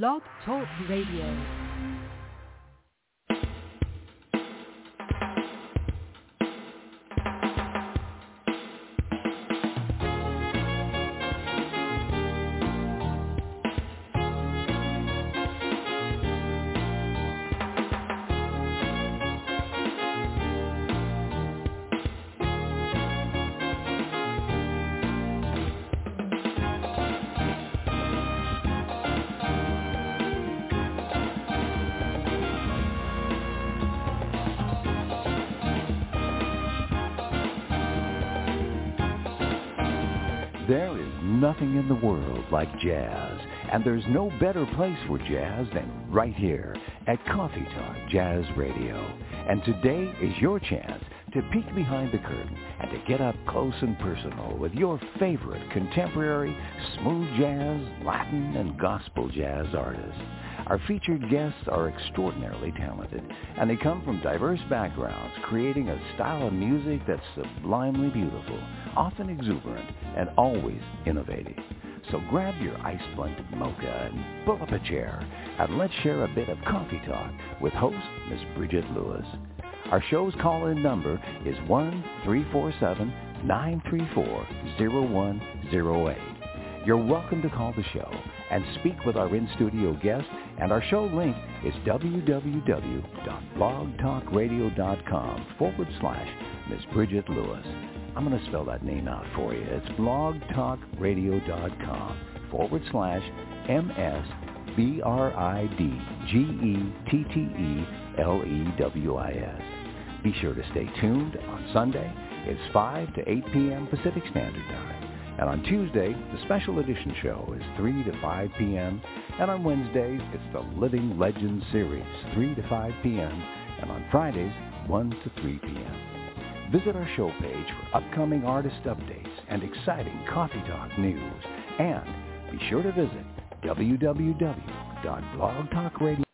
Blog Talk Radio. There is nothing in the world like jazz, and there's no better place for jazz than right here at Coffee Talk Jazz Radio. And today is your chance to peek behind the curtain and to get up close and personal with your favorite contemporary smooth jazz, Latin, and gospel jazz artists. Our featured guests are extraordinarily talented, and they come from diverse backgrounds, creating a style of music that's sublimely beautiful, often exuberant, and always innovative. So grab your ice-blended mocha and pull up a chair, and let's share a bit of coffee talk with host Miss Bridgette Lewis. Our show's call-in number is 1-347-934-0108. You're welcome to call the show and speak with our in-studio guest, and our show link is www.blogtalkradio.com/Miss Bridgette Lewis. I'm going to spell that name out for you. It's blogtalkradio.com/MSBridgettlewis. Be sure to stay tuned. On Sunday, it's 5 to 8 p.m. Pacific Standard Time. And on Tuesday, the special edition show is 3 to 5 p.m. And on Wednesdays, it's the Living Legends Series, 3 to 5 p.m. And on Fridays, 1 to 3 p.m. Visit our show page for upcoming artist updates and exciting Coffee Talk news. And be sure to visit www.blogtalkradio.com.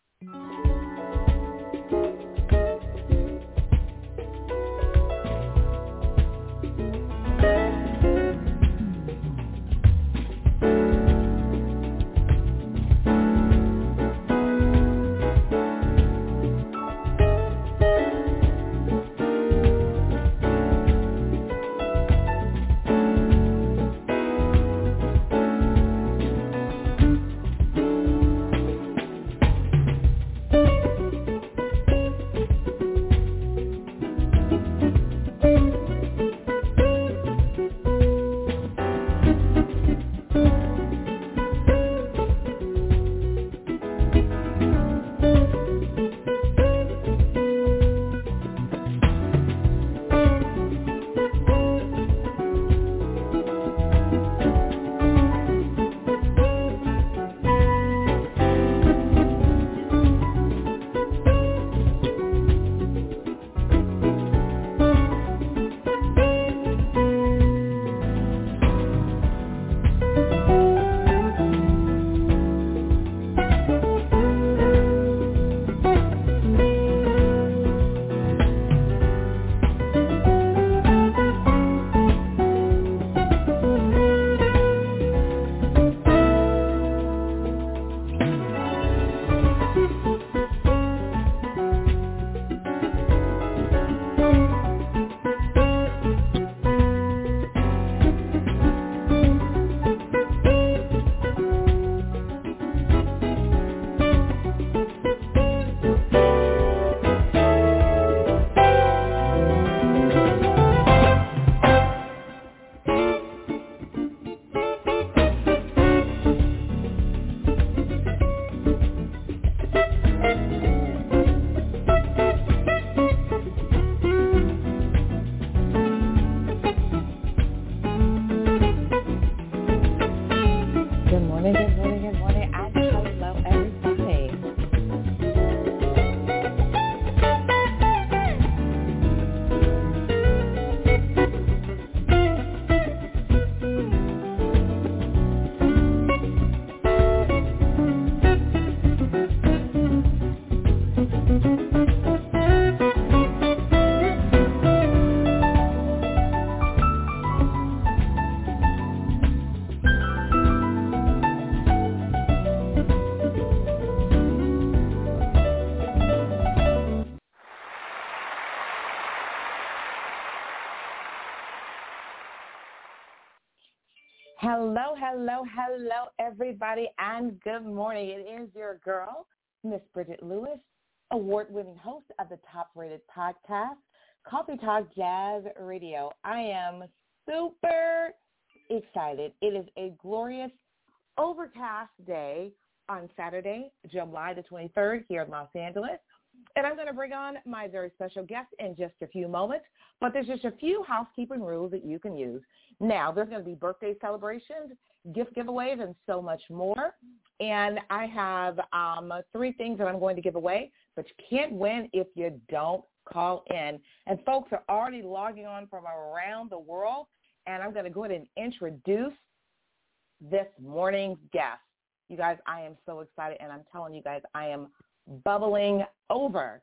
Hello, hello, hello, everybody, and good morning. It is your girl, Miss Bridgette Lewis, award-winning host of the top-rated podcast, CoffeeTalk Jazz Radio. I am super excited. It is a glorious, overcast day on Saturday, July the 23rd, here in Los Angeles. And I'm going to bring on my very special guest in just a few moments, but there's just a few housekeeping rules that you can use. Now, there's going to be birthday celebrations, gift giveaways, and so much more. And I have three things that I'm going to give away, but you can't win if you don't call in. And folks are already logging on from around the world, and I'm going to go ahead and introduce this morning's guest. You guys, I am so excited, and I'm telling you guys, I am bubbling over.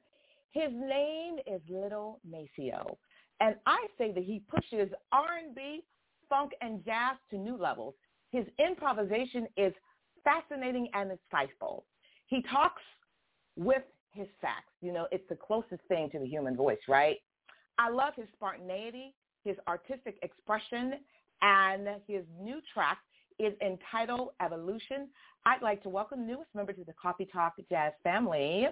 His name is Little Maceo, and I say that he pushes R&B, funk, and jazz to new levels. His improvisation is fascinating and insightful. He talks with his sax. You know, it's the closest thing to the human voice, right? I love his spontaneity, his artistic expression, and his new track is entitled Evolution. I'd like to welcome the newest member to the Coffee Talk Jazz family.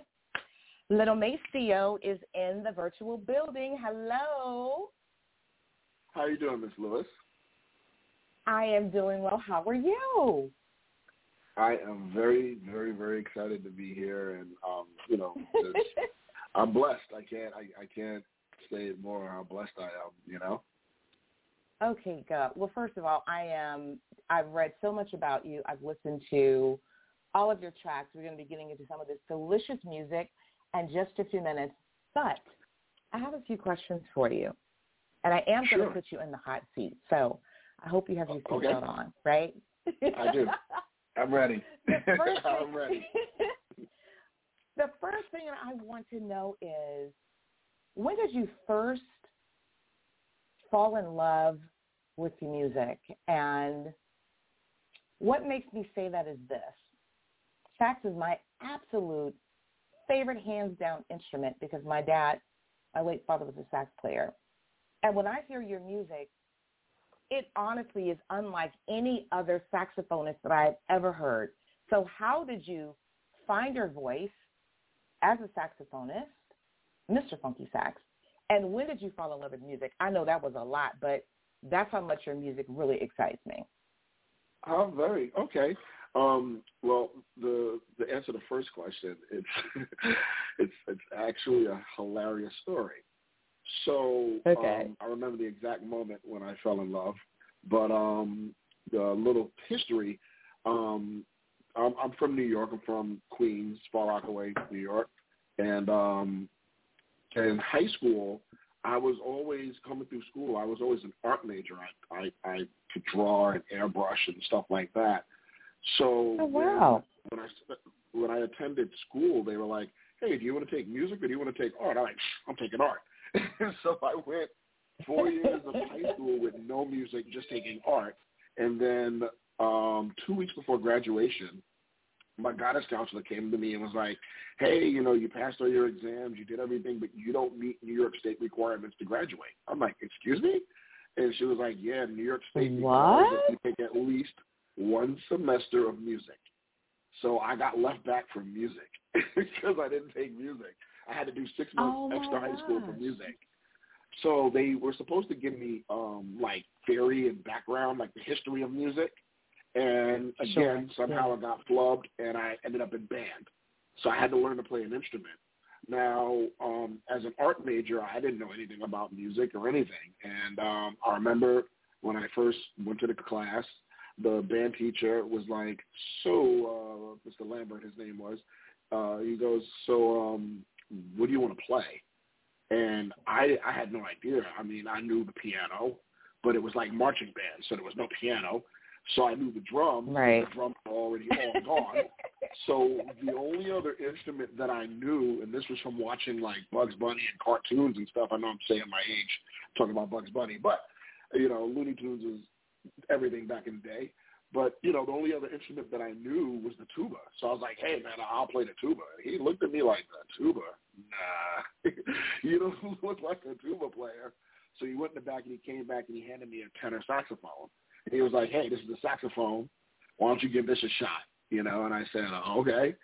Little Maceo is in the virtual building. Hello. How are you doing, Miss Lewis? I am doing well. How are you? I am very, very, very excited to be here, and you know, just, I'm blessed. I can't say it more how blessed I am. You know. Okay, good. Well, first of all, I've read so much about you. I've listened to all of your tracks. We're going to be getting into some of this delicious music in just a few minutes. But I have a few questions for you, and I am going to put you in the hot seat. So I hope you have your seatbelt on, right? I do. I'm ready. I'm ready. The first thing that I want to know is, when did you first fall in love with your music? And what makes me say that is this. Sax is my absolute favorite hands-down instrument because my dad, my late father, was a sax player. And when I hear your music, it honestly is unlike any other saxophonist that I've ever heard. So how did you find your voice as a saxophonist, Mr. Funky Sax, and when did you fall in love with music? I know that was a lot, but that's how much your music really excites me. Oh, very. Okay. Well, the answer to the first question, it's actually a hilarious story. So I remember the exact moment when I fell in love, but the little history, I'm from New York. I'm from Queens, Far Rockaway, New York, and in high school, I was always coming through school. I was always an art major. I could draw and airbrush and stuff like that. So when I attended school, they were like, "Hey, do you want to take music or do you want to take art?" I'm like, "I'm taking art." So I went 4 years of high school with no music, just taking art. And then 2 weeks before graduation, my guidance counselor came to me and was like, "Hey, you know, you passed all your exams, you did everything, but you don't meet New York State requirements to graduate." I'm like, "Excuse me?" And she was like, "Yeah, New York State requires that you take at least one semester of music." So I got left back from music because I didn't take music. I had to do 6 months extra high school for music. So they were supposed to give me like theory and background, like the history of music. And again, somehow I got flubbed, and I ended up in band. So I had to learn to play an instrument. Now, as an art major, I didn't know anything about music or anything. And I remember when I first went to the class, the band teacher was like, "So, Mr. Lambert," his name was, he goes, "So, what do you want to play?" And I had no idea. I mean, I knew the piano, but it was like marching band, so there was no piano. So I knew the drums, right. The drums were already all gone. So the only other instrument that I knew, and this was from watching like Bugs Bunny and cartoons and stuff. I know I'm saying my age, talking about Bugs Bunny, but, you know, Looney Tunes was everything back in the day. But, you know, the only other instrument that I knew was the tuba. So I was like, "Hey, man, I'll play the tuba." He looked at me like, "The tuba? Nah, you don't look like a tuba player." So he went in the back and he came back and he handed me a tenor saxophone. He was like, hey, this is a saxophone. Why don't you give this a shot? You know, and I said, oh, okay.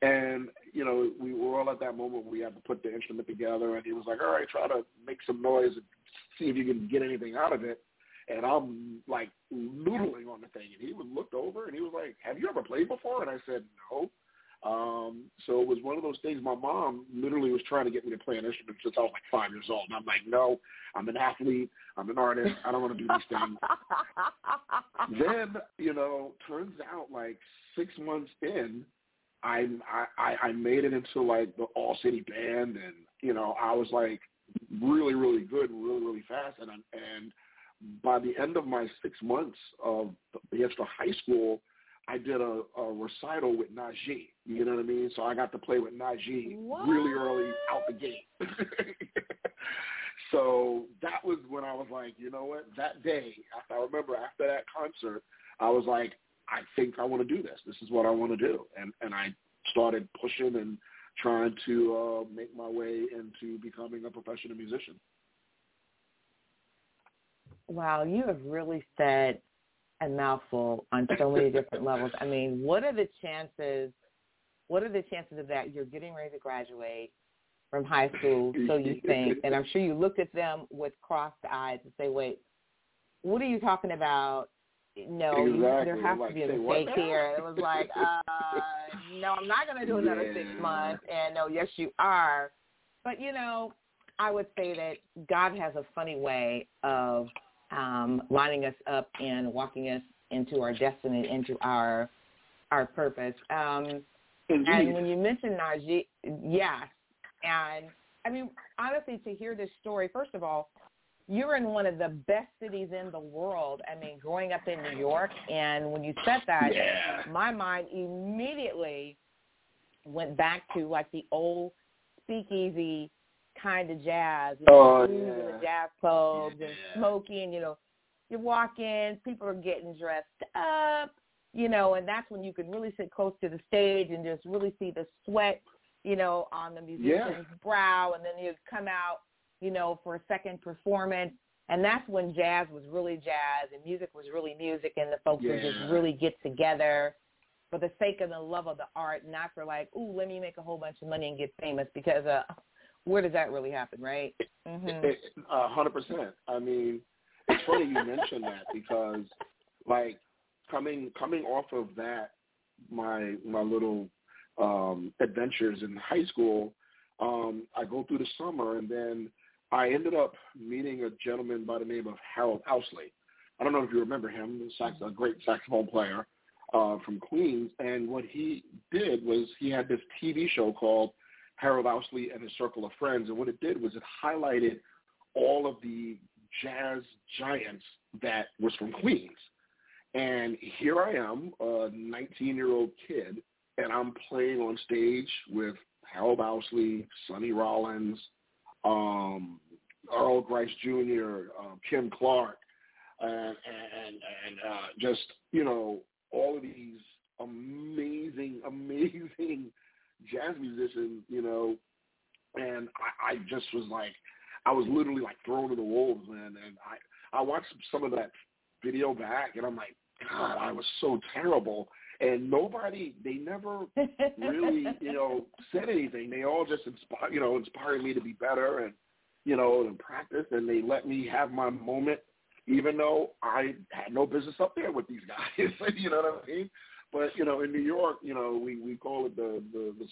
And, you know, we were all at that moment where we had to put the instrument together. And he was like, all right, try to make some noise and see if you can get anything out of it. And I'm, like, noodling on the thing. And he looked over, and he was like, have you ever played before? And I said, no. So it was one of those things. My mom literally was trying to get me to play an instrument since I was, like, 5 years old. And I'm like, no, I'm an athlete. I'm an artist. I don't want to do these things. Then, you know, turns out, like, 6 months in, I made it into, like, the all-city band. And, you know, I was, like, really, really good and really, really fast. And by the end of my 6 months of the extra high school, I did a recital with Najee. You know what I mean? So I got to play with Najee really early out the gate. So that was when I was like, you know what? That day, I remember after that concert, I was like, I think I want to do this. This is what I want to do. And I started pushing and trying to make my way into becoming a professional musician. Wow, you have really said a mouthful on so many different levels. I mean, what are the chances? What are the chances of that? You're getting ready to graduate from high school, so you think, and I'm sure you looked at them with crossed eyes and say, "Wait, what are you talking about?" No, exactly. There has to be a mistake here. It was like, "No, I'm not going to do another 6 months." And no, yes, you are. But you know, I would say that God has a funny way of lining us up and walking us into our destiny, into our purpose. And when you mentioned Najee, yes. And, I mean, honestly, to hear this story, first of all, you're in one of the best cities in the world. I mean, growing up in New York, and when you said that, my mind immediately went back to, like, the old speakeasy kind of jazz, you know, the jazz clubs and smoking, you know, you walk in, people are getting dressed up, you know, and that's when you can really sit close to the stage and just really see the sweat, you know, on the musician's brow, and then you come out, you know, for a second performance, and that's when jazz was really jazz and music was really music, and the folks would just really get together for the sake of the love of the art, not for like, ooh, let me make a whole bunch of money and get famous, because where does that really happen, right? 100%. I mean, it's funny you mentioned that, because, like, coming off of that, my little adventures in high school, I go through the summer, and then I ended up meeting a gentleman by the name of Harold Ousley. I don't know if you remember him, a great saxophone player from Queens, and what he did was he had this TV show called Harold Ousley and His Circle of Friends, and what it did was it highlighted all of the jazz giants that was from Queens. And here I am, a 19-year-old kid, and I'm playing on stage with Harold Ousley, Sonny Rollins, Earl Grice Jr., Kim Clark, and just, you know, all of these amazing, amazing jazz musician, you know, and I just was like, I was literally like thrown to the wolves, man. And I watched some of that video back, and I'm like, God, I was so terrible. And they never really, you know, said anything. They all just inspired me to be better and, you know, and practice, and they let me have my moment, even though I had no business up there with these guys, you know what I mean? But, you know, in New York, you know, we call it the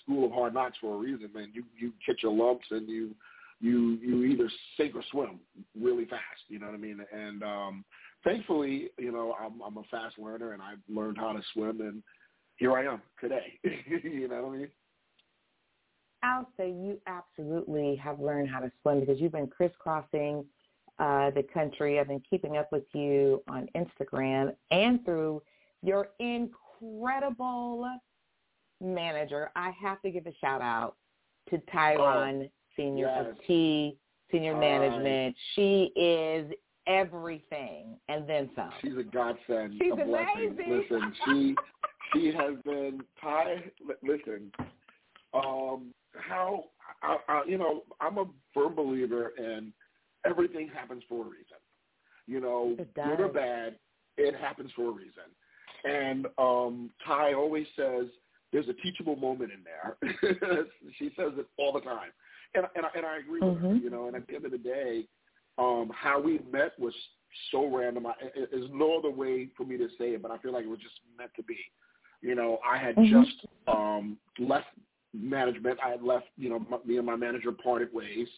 school of hard knocks for a reason, man. You catch your lumps, and you either sink or swim really fast, you know what I mean? And thankfully, you know, I'm a fast learner, and I've learned how to swim, and here I am today, you know what I mean? I'll say you absolutely have learned how to swim, because you've been crisscrossing the country. I've been keeping up with you on Instagram and through your incredible manager. I have to give a shout out to Tyron Senior of T Senior Management. She is everything and then some. She's a godsend. She's amazing. Listen, she has been listen, how I you know, I'm a firm believer in everything happens for a reason. You know, good or bad. It happens for a reason. And Ty always says there's a teachable moment in there. She says it all the time. And I agree with her, you know. And at the end of the day, how we met was so random. There's no other way for me to say it, but I feel like it was just meant to be. You know, I had just left management. I had left, you know, me and my manager parted ways.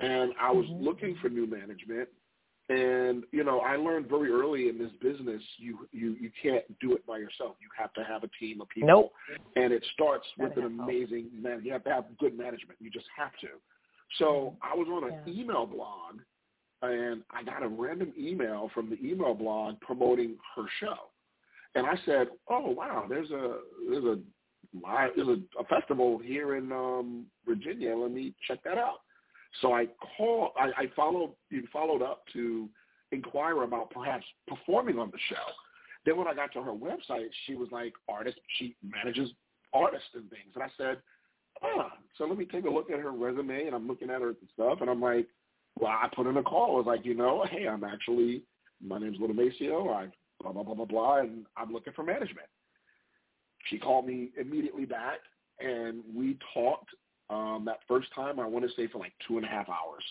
And I was looking for new management. And, you know, I learned very early in this business, you can't do it by yourself. You have to have a team of people. Nope. And it starts with an amazing man. You have to have good management. You just have to. So I was on an email blog, and I got a random email from the email blog promoting her show. And I said, oh, wow, there's a festival here in Virginia. Let me check that out. So I called. I followed up to inquire about perhaps performing on the show. Then when I got to her website, she was like artist. She manages artists and things. And I said, so let me take a look at her resume. And I'm looking at her stuff, and I'm like, well, I put in a call. I was like, you know, hey, my name's Little Maceo. I blah blah blah blah blah, and I'm looking for management. She called me immediately back, and we talked. That first time, I want to say for like 2.5 hours,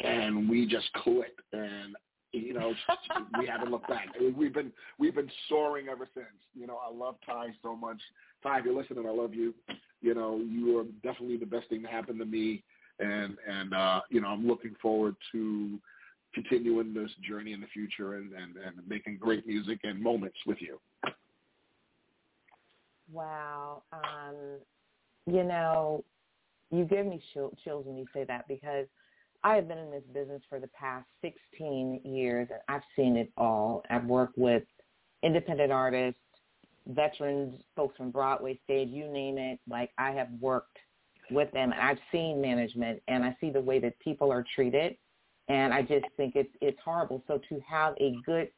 and we just clicked, and you know, we haven't looked back. I mean, we've been soaring ever since. You know, I love Ty so much. Ty, if you're listening, I love you. You know, you are definitely the best thing to happen to me, and you know, I'm looking forward to continuing this journey in the future and making great music and moments with you. Wow, you know. You give me chills when you say that, because I have been in this business for the past 16 years, and I've seen it all. I've worked with independent artists, veterans, folks from Broadway stage, you name it. Like, I have worked with them. I've seen management, and I see the way that people are treated, and I just think it's horrible. So to have good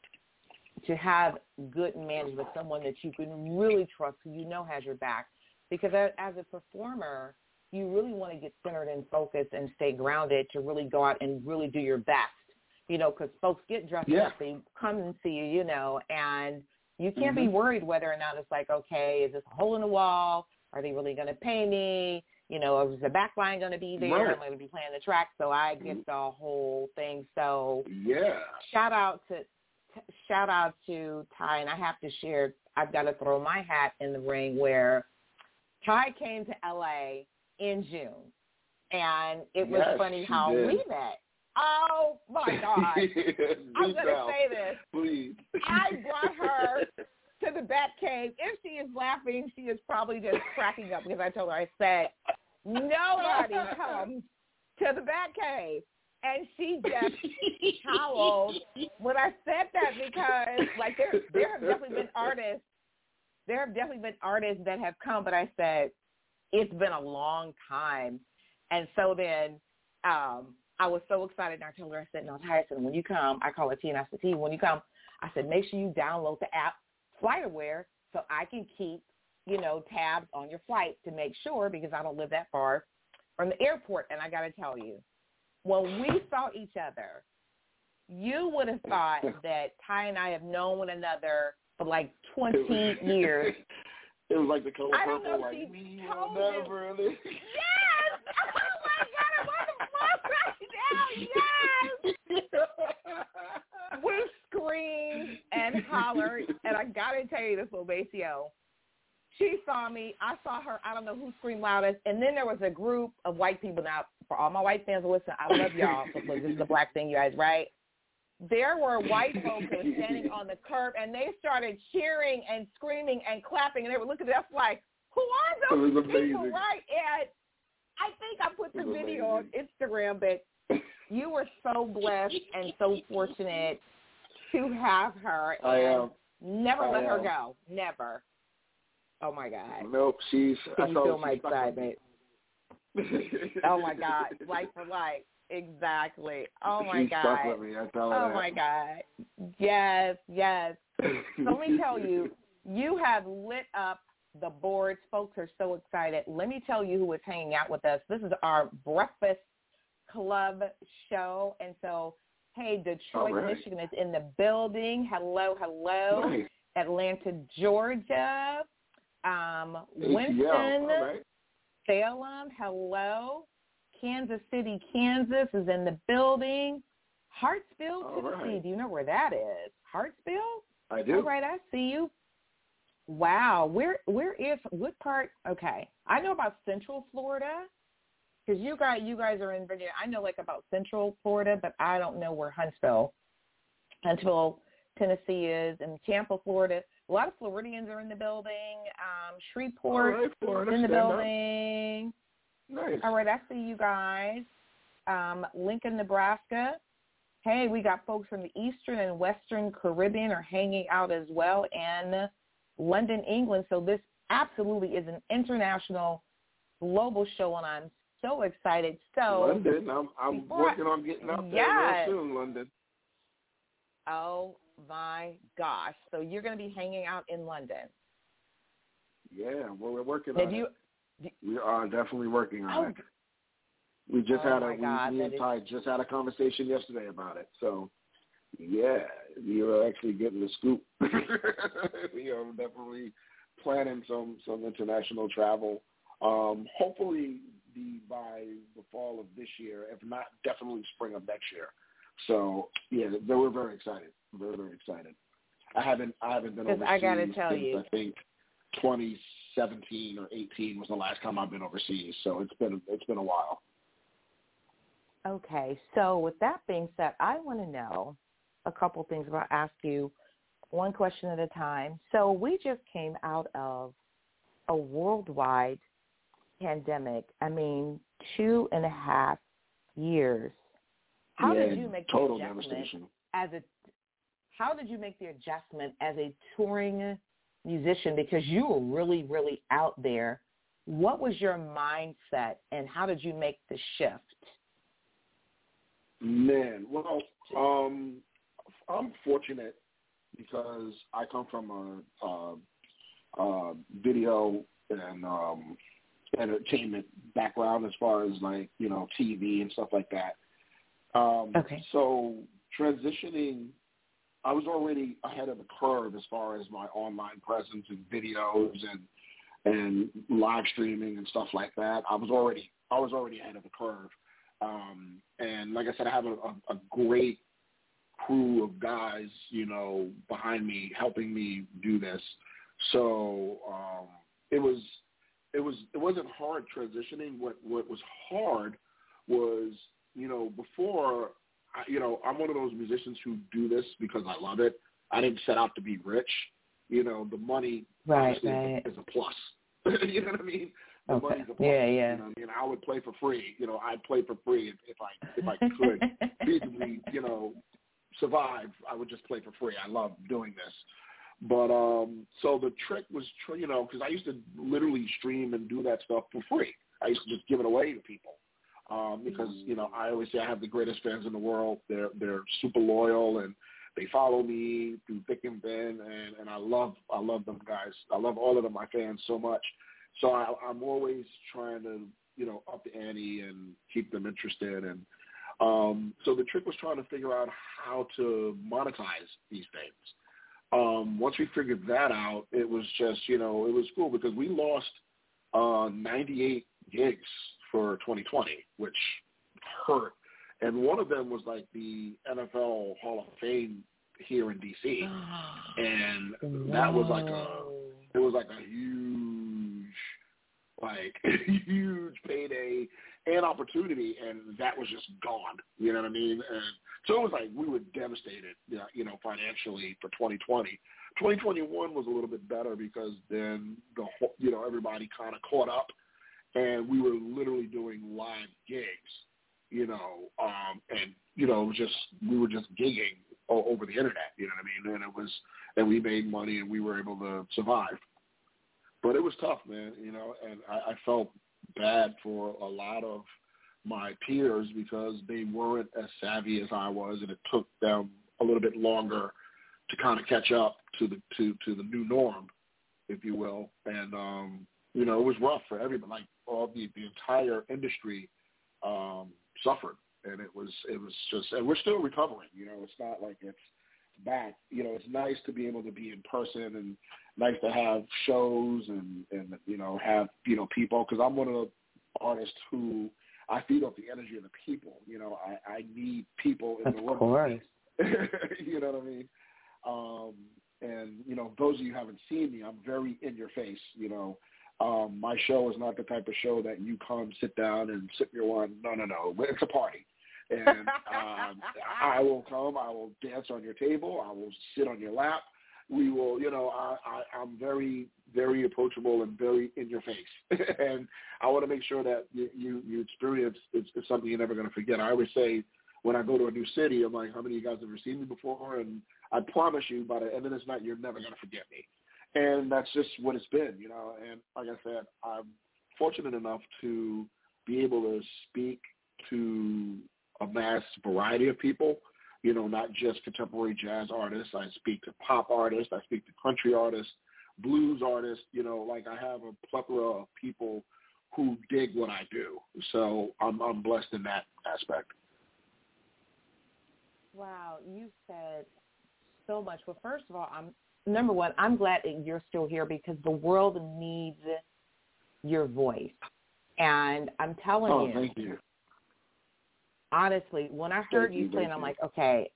management, someone that you can really trust, who you know has your back, because as a performer, you really want to get centered and focused and stay grounded to really go out and really do your best, you know, because folks get dressed up, they come and see you, you know, and you can't be worried whether or not it's like, okay, is this a hole in the wall? Are they really going to pay me? You know, is the back line going to be there? Right. I'm going to be playing the track. So I get the whole thing. So shout out to Ty. And I have to share, I've got to throw my hat in the ring where Ty came to LA in June, and it was funny how we met. Oh my God! I'm gonna say this. Please. I brought her to the Batcave. If she is laughing, she is probably just cracking up, because I told her, I said, nobody comes to the Batcave, and she just howled when I said that, because like there have definitely been artists that have come, but I said, it's been a long time. And so then I was so excited, and I told her, I said, no, Tyson, when you come, I call her T, and I said, T, when you come, I said, make sure you download the app FlightAware so I can keep, you know, tabs on your flight to make sure, because I don't live that far from the airport. And I got to tell you, when we saw each other, you would have thought that Ty and I have known one another for like 20 years. It was like the color purple, like, we will never live. Yes! Oh, my God, I'm on the floor right now. Yes! We screamed and hollered, and I got to tell you this, Little Maceo. She saw me. I saw her. I don't know who screamed loudest. And then there was a group of white people. Now, for all my white fans, listen, I love y'all. Look, this is a black thing, you guys, right? There were white folks who were standing on the curb, and they started cheering and screaming and clapping, and they were looking at us like, who are those people, right? And I think I put the video on Instagram, but you were so blessed and so fortunate to have her. And I am. Never let her go. Never. Oh, my God. Nope, she's... Can you feel my excitement? Oh, my God. Life for life. Exactly. Oh my God. Oh my God. Yes, yes. So let me tell you, you have lit up the boards. Folks are so excited. Let me tell you who is hanging out with us. This is our Breakfast Club show. And so Hey, Detroit, right. Michigan is in the building. Hello, hello. Nice. Atlanta, Georgia. Winston, right. Salem, hello. Kansas City, Kansas is in the building. Hartsville, Tennessee. Right. Do you know where that is? Hartsville? I do. All right, I see you. Wow. Where is what part? Okay. I know about Central Florida because you guys are in Virginia. I know like about Central Florida, but I don't know where Huntsville, Tennessee is, and Tampa, Florida. A lot of Floridians are in the building. Shreveport right, Florida, is in the building. Up. Nice. All right, I see you guys. Lincoln, Nebraska. Hey, we got folks from the Eastern and Western Caribbean are hanging out as well, and London, England. So this absolutely is an international global show, and I'm so excited. So London, I'm working on getting out there real soon, London. Oh, my gosh. So you're going to be hanging out in London. Yeah, well, we're working on it. We are definitely working on it. We just me and Ty just had a conversation yesterday about it. So, yeah, we are actually getting the scoop. We are definitely planning some international travel. Hopefully by the fall of this year, if not, definitely spring of next year. So, yeah, we're very excited. Very, very excited. I haven't been overseas since I think 2017 or 2018 was the last time I've been overseas. So it's been a while. Okay, so with that being said, I want to know a couple things about ask you one question at a time. So we just came out of a worldwide pandemic. I mean, 2.5 years. How did you make total devastation How did you make the adjustment as a touring musician? Because you were really, really out there. What was your mindset, and how did you make the shift? Man, well, I'm fortunate because I come from a video and entertainment background as far as like, you know, TV and stuff like that. So transitioning, I was already ahead of the curve as far as my online presence and videos and live streaming and stuff like that. I was already ahead of the curve. And like I said, I have a great crew of guys, you know, behind me, helping me do this. So it wasn't hard transitioning. What was hard was, you know, before, you know, I'm one of those musicians who do this because I love it. I didn't set out to be rich. You know, the money is a plus. You know what I mean? Okay. Yeah. You know what I mean? I would play for free. You know, I'd play for free if I could feasibly, you know, survive. I would just play for free. I love doing this. But so the trick was, you know, because I used to literally stream and do that stuff for free. I used to just give it away to people because, you know, I always say I have the greatest fans in the world. They're super loyal and they follow me through thick and thin, and I love them guys. I love all of them, my fans, so much. So I'm always trying to, you know, up the ante and keep them interested. And so the trick was trying to figure out how to monetize these things. Once we figured that out, it was just, you know, it was cool because we lost 98 gigs for 2020, which hurt. And one of them was like the NFL Hall of Fame here in D.C. And that was like a huge payday and opportunity, and that was just gone. You know what I mean? And so it was like we were devastated, you know, financially for 2020. 2021 was a little bit better because then the whole, you know, everybody kind of caught up, and we were literally doing live gigs, you know, and you know, just we were just gigging over the internet. You know what I mean? And and we made money, and we were able to survive. But it was tough, man, you know, and I felt bad for a lot of my peers because they weren't as savvy as I was, and it took them a little bit longer to kind of catch up to the new norm, if you will. And, you know, it was rough for everybody. Like, all the entire industry suffered. and it was just, and we're still recovering. You know, it's not like it's back. You know, it's nice to be able to be in person and nice to have shows and have people, because I'm one of the artists who I feed off the energy of the people. You know, I need people in the world. You know what I mean? And, you know, those of you who haven't seen me, I'm very in your face, you know. My show is not the type of show that you come, sit down, and sip your wine. No. It's a party. And I will come. I will dance on your table. I will sit on your lap. We will, you know, I'm very, very approachable and very in your face. And I want to make sure that you experience it's something you're never going to forget. I always say, when I go to a new city, I'm like, how many of you guys have seen me before? And I promise you, by the end of this night, you're never going to forget me. And that's just what it's been, you know. And like I said, I'm fortunate enough to be able to speak to a vast variety of people, you know, not just contemporary jazz artists. I speak to pop artists. I speak to country artists, blues artists. You know, like, I have a plethora of people who dig what I do. So I'm blessed in that aspect. Wow, you said so much. Well, first of all, number one, I'm glad that you're still here, because the world needs your voice. And I'm telling you. Oh, thank you. Honestly, when I heard you playing, I'm like, okay,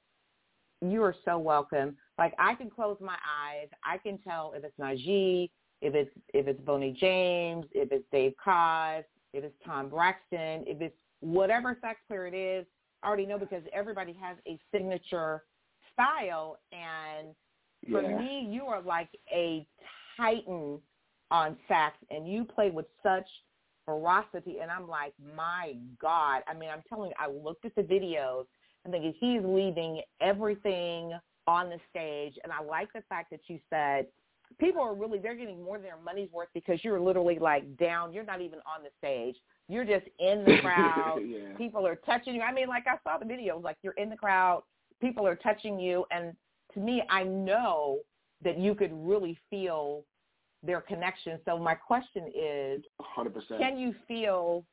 you are so welcome. Like, I can close my eyes. I can tell if it's Najee, if it's Boney James, if it's Dave Koz, if it's Tom Braxton, if it's whatever sax player it is. I already know, because everybody has a signature style. And for me, you are like a titan on sax, and you play with such ferocity. And I'm like, my God. I mean, I'm telling you, I looked at the videos and thinking, he's leaving everything on the stage. And I like the fact that you said people are really, they're getting more than their money's worth, because you're literally like down. You're not even on the stage. You're just in the crowd. Yeah. People are touching you. I mean, like, I saw the videos, like, you're in the crowd. People are touching you. And to me, I know that you could really feel their connection. So my question is, 100%. Can you feel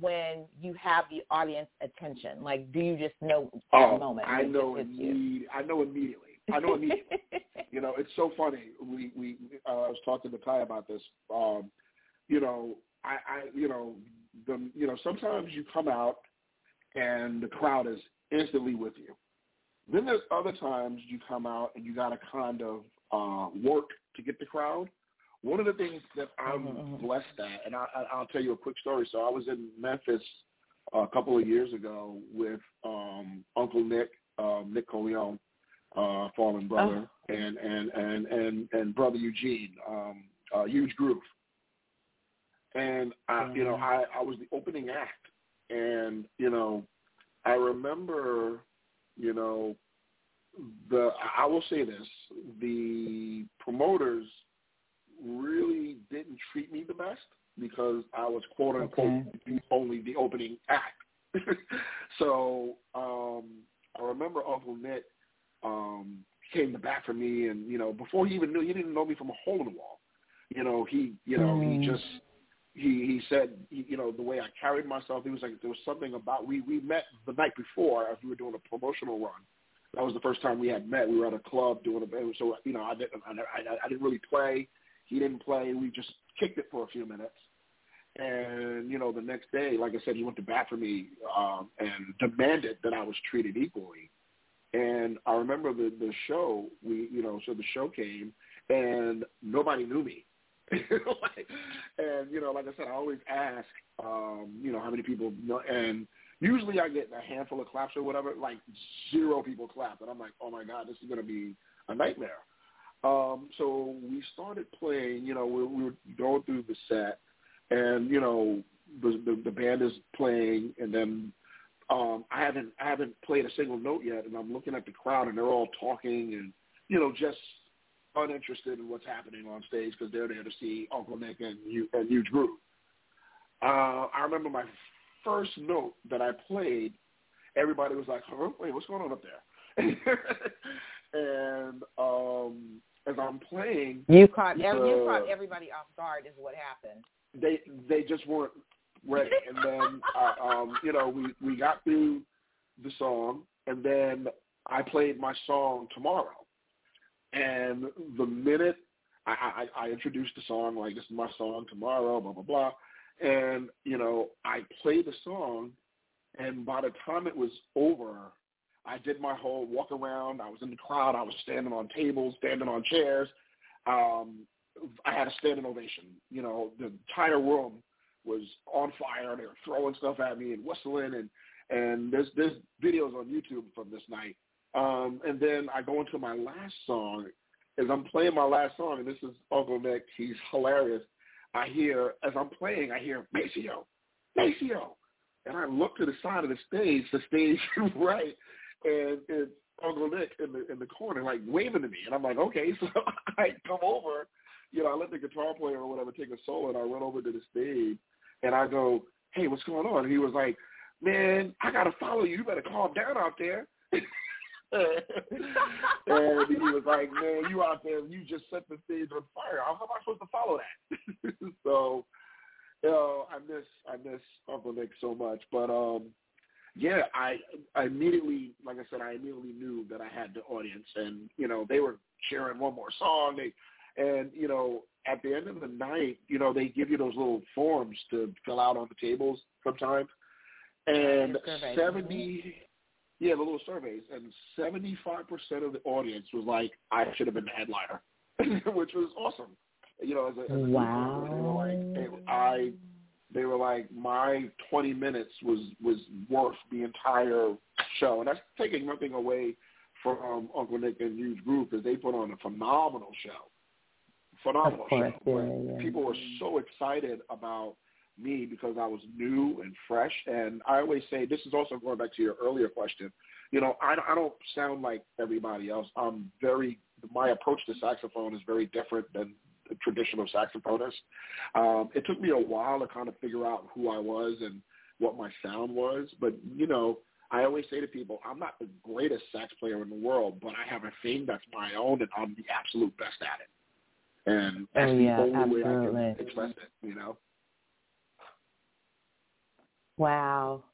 when you have the audience attention? Like, do you just know that moment? I know immediately. You know, it's so funny. We I was talking to Ty about this. Sometimes you come out and the crowd is instantly with you. Then there's other times you come out and you got to kind of work to get the crowd. One of the things that I'm blessed at, and I'll tell you a quick story. So I was in Memphis a couple of years ago with Uncle Nick, Nick Colione, fallen brother, and Brother Eugene, Huge Groove. And, I was the opening act. And, you know, I remember, you know, I will say this, the promoters really didn't treat me the best, because I was, quote, unquote, only the opening act. So I remember Uncle Nick came to bat for me. And, you know, before he even knew, he didn't know me from a hole in the wall. You know, he said, you know, the way I carried myself, he was like, there was something about, we met the night before as we were doing a promotional run. That was the first time we had met. We were at a club doing a, so, you know, I didn't really play. He didn't play. We just kicked it for a few minutes. And, you know, the next day, like I said, he went to bat for me and demanded that I was treated equally. And I remember the show, so the show came and nobody knew me. And, you know, like I said, I always ask, how many people know, and usually I get a handful of claps or whatever, like zero people clap. And I'm like, oh, my God, this is going to be a nightmare. So we started playing, you know, we were going through the set, and, you know, the band is playing, and then I haven't played a single note yet, and I'm looking at the crowd, and they're all talking and, you know, just uninterested in what's happening on stage, because they're there to see Uncle Nick and Huge Groove. I remember my first note that I played, everybody was like, huh? Wait, what's going on up there? And as I'm playing... You caught everybody off guard is what happened. They just weren't Right. And then, you know, we got through the song, and then I played my song Tomorrow. And the minute I introduced the song, like, this is my song Tomorrow, blah, blah, blah. And, you know, I played the song, and by the time it was over, I did my whole walk around. I was in the crowd. I was standing on tables, standing on chairs. I had a standing ovation. You know, the entire room was on fire. They were throwing stuff at me and whistling, and there's videos on YouTube from this night. And then I go into my last song. As I'm playing my last song, and this is Uncle Nick, he's hilarious. I hear, as I'm playing, I hear, Maceo, Maceo. And I look to the side of the stage right, and it's Uncle Nick in the corner, like, waving to me. And I'm like, okay. So I come over. You know, I let the guitar player or whatever take a solo, and I run over to the stage, and I go, hey, what's going on? And he was like, man, I got to follow you. You better calm down out there. And he was like, man, you out there, you just set the stage on fire. How am I supposed to follow that? So, you know, I miss Uncle Nick so much. But, yeah, I immediately, like I said, I immediately knew that I had the audience. And, you know, they were sharing one more song. And, you know, at the end of the night, you know, they give you those little forms to fill out on the tables sometimes. And the little surveys. And 75% of the audience was like, I should have been the headliner, which was awesome. You know, as a wow. They were like, my 20 minutes was worth the entire show. And that's taking nothing away from Uncle Nick and Huge Group, because they put on a phenomenal show. Yeah. People were so excited about me because I was new and fresh. And I always say, this is also going back to your earlier question, you know, I don't sound like everybody else. My approach to saxophone is very different than the traditional saxophonist. It took me a while to kind of figure out who I was and what my sound was. But, you know, I always say to people, I'm not the greatest sax player in the world, but I have a thing that's my own, and I'm the absolute best at it. And that's the only way I can express it, you know? Wow.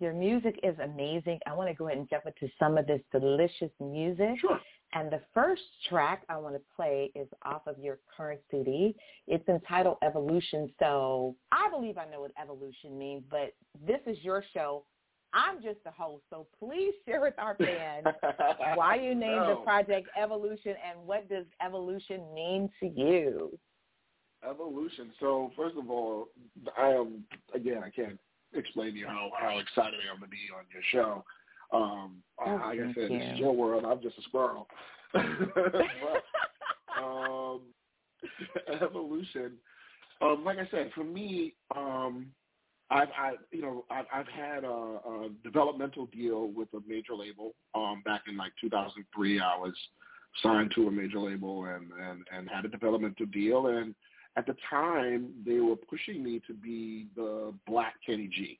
Your music is amazing. I want to go ahead and jump into some of this delicious music. Sure. And the first track I want to play is off of your current CD. It's entitled Evolution. So I believe I know what evolution means, but this is your show. I'm just the host, so please share with our fans why you named the project Evolution, and what does evolution mean to you? Evolution. So first of all, I am, again, I can't explain to you how excited I am to be on your show. Like I said, it's your world. I'm just a squirrel. But, evolution. Like I said, for me, I've had a developmental deal with a major label. Back in like 2003, I was signed to a major label and had a developmental deal. And at the time, they were pushing me to be the Black Kenny G.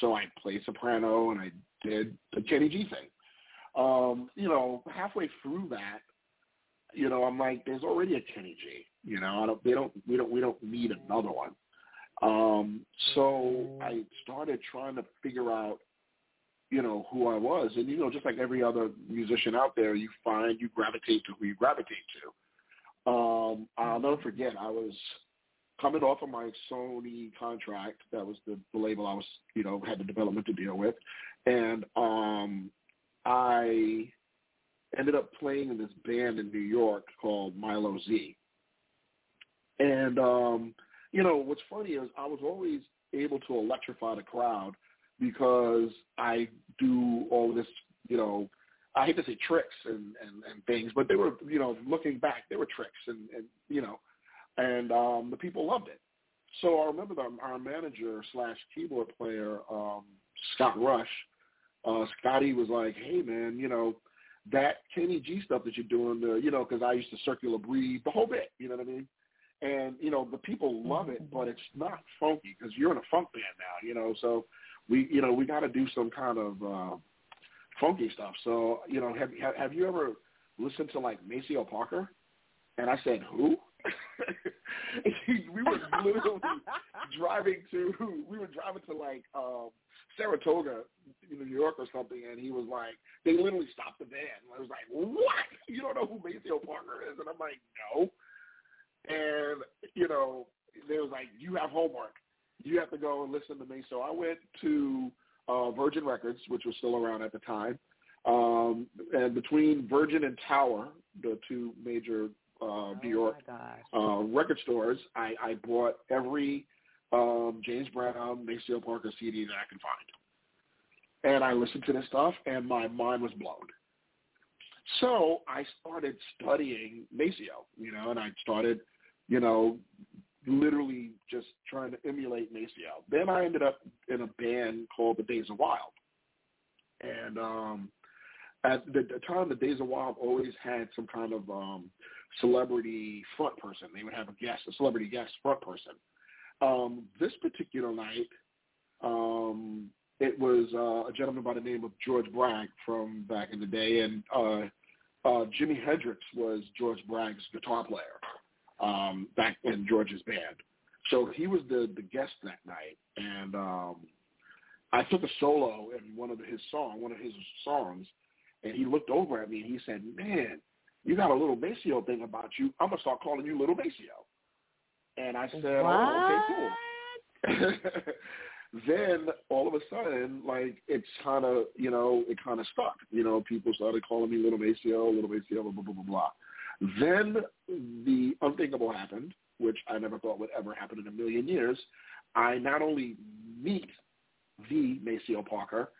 So I played soprano and I did the Kenny G thing. You know, halfway through that, you know, I'm like, there's already a Kenny G. You know, we don't need another one. So I started trying to figure out, you know, who I was. And, you know, just like every other musician out there, you gravitate to who you gravitate to. I'll never forget, I was coming off of my Sony contract. That was the label I was, you know, had the development to deal with. And I ended up playing in this band in New York called Milo Z. And, you know, what's funny is I was always able to electrify the crowd because I do all this, you know, I hate to say tricks and things, but they were, you know, looking back, they were tricks and you know, and the people loved it. So I remember our manager / keyboard player, Scott Rush, Scotty was like, hey, man, you know, that Kenny G stuff that you're doing, you know, because I used to circular breathe, the whole bit, you know what I mean? And, you know, the people love it, but it's not funky because you're in a funk band now, you know. So we got to do some kind of funky stuff. So, you know, have you ever listened to, like, Maceo Parker? And I said, who? We were literally we were driving to like Saratoga, New York or something, and he was like, they literally stopped the van. I was like, what? You don't know who Maceo Parker is? And I'm like, no. And, you know, they was like, you have homework. You have to go and listen to me. So I went to Virgin Records, which was still around at the time. And between Virgin and Tower, the two major New York record stores, I bought every James Brown, Maceo Parker CD that I could find. And I listened to this stuff, and my mind was blown. So I started studying Maceo, and I started, literally just trying to emulate Maceo. Then I ended up in a band called the Days of Wild. And at the time, the Days of Wild always had some kind of celebrity front person. They would have a celebrity guest front person. This particular night, it was a gentleman by the name of George Bragg from back in the day, and Jimi Hendrix was George Bragg's guitar player back in George's band. So he was the guest that night, and I took a solo in one of his songs, and he looked over at me and he said, "Man, you got a little Maceo thing about you. I'm gonna start calling you Little Maceo." And I said, "Oh, okay, cool." Then all of a sudden, it's kind of, it kind of stuck. People started calling me Little Maceo, blah blah blah blah. Then the unthinkable happened, which I never thought would ever happen in a million years. I not only meet the Maceo Parker,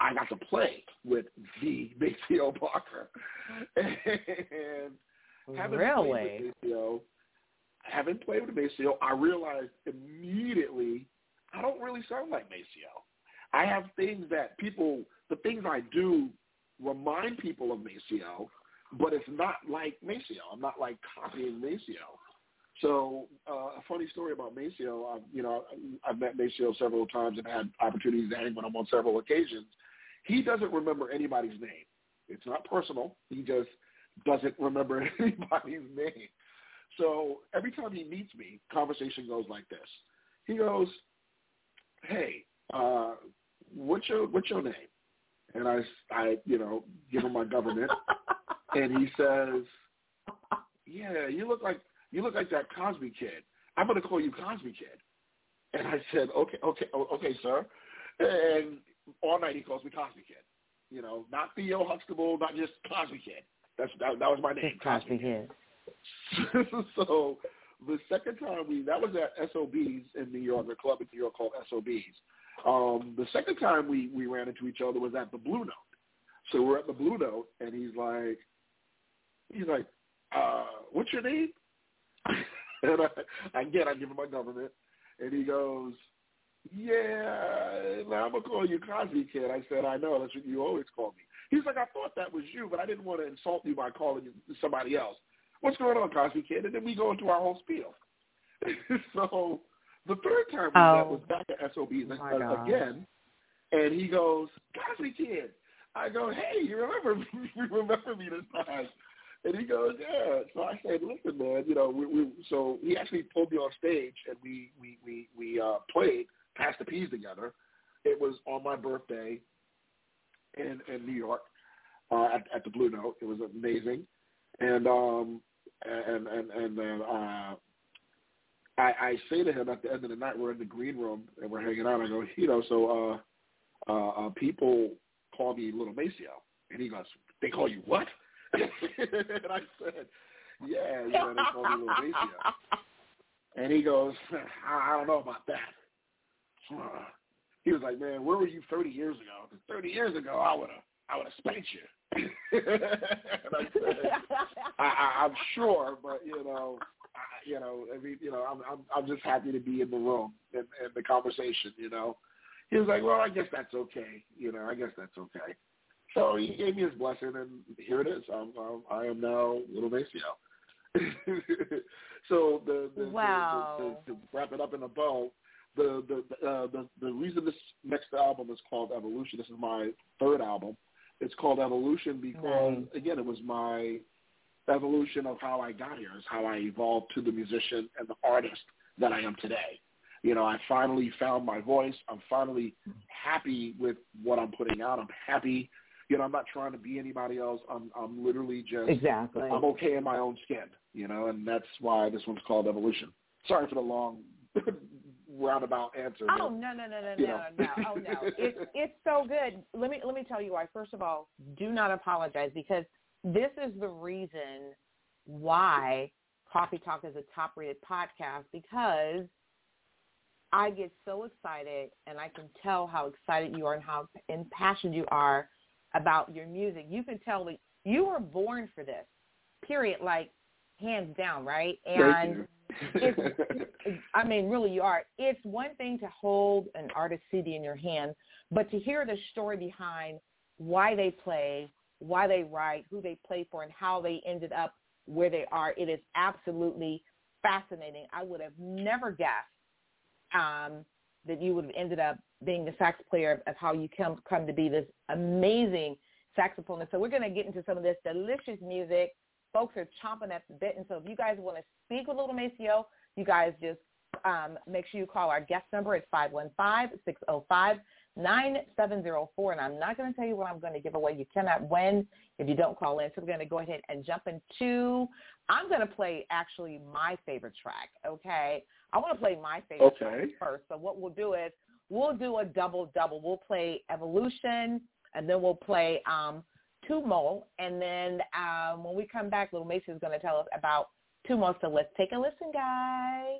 I got to play with the Maceo Parker. And having played with Maceo, I realized immediately I don't really sound like Maceo. I have things that the things I do remind people of Maceo, but it's not like Maceo. I'm not like copying Maceo. So a funny story about Maceo, I've met Maceo several times and had opportunities to hang with him on several occasions. He doesn't remember anybody's name. It's not personal. He just doesn't remember anybody's name. So every time he meets me, conversation goes like this. He goes, "Hey, what's your name?" And I give him my government, and he says, "Yeah, you look like that Cosby kid. I'm going to call you Cosby Kid." And I said, okay, sir. And all night he calls me Cosby Kid. Not Theo Huxtable, not just Cosby Kid. That was my name, Cosby Kid. So the second time that was at SOBs in New York, a club in New York called SOBs. The second time we ran into each other was at the Blue Note. So we're at the Blue Note, and he's like, "What's your name?" And I give him my government, and he goes, "Yeah, now I'm going to call you Cosby Kid." I said, "I know, that's what you always call me." He's like, "I thought that was you, but I didn't want to insult you by calling you somebody else. What's going on, Cosby Kid?" And then we go into our whole spiel. So the third time that was back at SOBs again, and he goes, "Cosby Kid." I go, "Hey, you remember me this time?" And he goes, "Yeah." So I said, "Listen, man, so he actually pulled me on stage, and we played Pass the Peas together. It was on my birthday in New York at the Blue Note. It was amazing, and I say to him at the end of the night, we're in the green room and we're hanging out. I go, so people call me Little Maceo, and he goes, "They call you what?" And I said, "Yeah, they call me Little Maceo." And he goes, "I don't know about that." He was like, "Man, where were you 30 years ago? Because 30 years ago, I would have spanked you." And I said, "I'm sure, but I'm just happy to be in the room and the conversation, He was like, "Well, I guess that's okay, I guess that's okay." So he gave me his blessing, and here it is. I am now Little Maceo. So to wrap it up in a bow, the reason this next album is called Evolution, this is my third album, it's called Evolution because, again, it was my evolution of how I got here, is how I evolved to the musician and the artist that I am today. You know, I finally found my voice. I'm finally happy with what I'm putting out. I'm happy. You know, I'm not trying to be anybody else. I'm literally just, exactly. I'm okay in my own skin, you know, and that's why this one's called Evolution. Sorry for the long roundabout answer. Oh, but, no. Oh, no. It's so good. Let me tell you why. First of all, do not apologize, because this is the reason why Coffee Talk is a top-rated podcast, because I get so excited, and I can tell how excited you are and how impassioned you are about your music. You can tell that you were born for this, period, like hands down, right? And I mean, really, you are. It's one thing to hold an artist CD in your hand, but to hear the story behind why they play, why they write, who they play for, and how they ended up where they are, it is absolutely fascinating. I would have never guessed that you would have ended up being the sax player, of how you come to be this amazing saxophonist. So we're going to get into some of this delicious music. Folks are chomping at the bit. And so if you guys want to speak with Little Maceo, you guys just make sure you call our guest number. It's 515-605-9704. And I'm not going to tell you what I'm going to give away. You cannot win if you don't call in. So we're going to go ahead and jump into, I'm going to play actually my favorite track, okay? I want to play my favorite track first. So what we'll do is, we'll do a double-double. We'll play Evolution, and then we'll play Tumo. And then when we come back, Little Mason is going to tell us about Tumo. So let's take a listen, guys.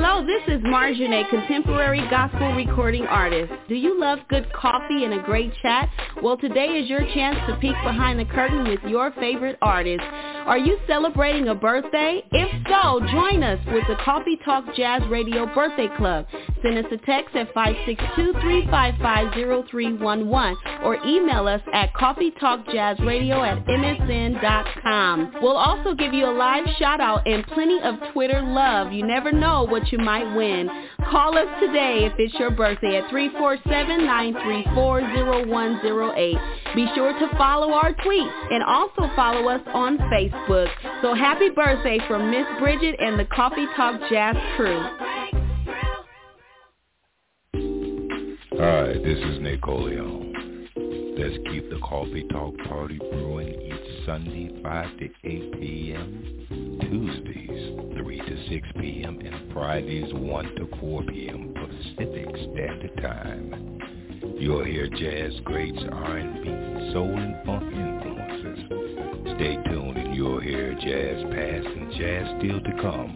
Hello, this is Marjorie, a contemporary gospel recording artist. Do you love good coffee and a great chat? Well, today is your chance to peek behind the curtain with your favorite artist. Are you celebrating a birthday? If so, join us with the Coffee Talk Jazz Radio Birthday Club. Send us a text at 562-355-0311 or email us at coffeetalkjazzradio@msn.com. We'll also give you a live shout-out and plenty of Twitter love. You never know what you might win. Call us today if it's your birthday at 347-934-0108. Be sure to follow our tweets and also follow us on Facebook. So happy birthday from Miss Bridgette and the Coffee Talk Jazz crew. Hi, this is Nick Colione. Let's keep the Coffee Talk Party brewing each Sunday, 5 to 8 p.m., Tuesdays, 3 to 6 p.m., and Fridays, 1 to 4 p.m. Pacific Standard Time. You'll hear jazz greats, R&B, soul, and funk influences. Stay tuned and you'll hear jazz past and jazz still to come.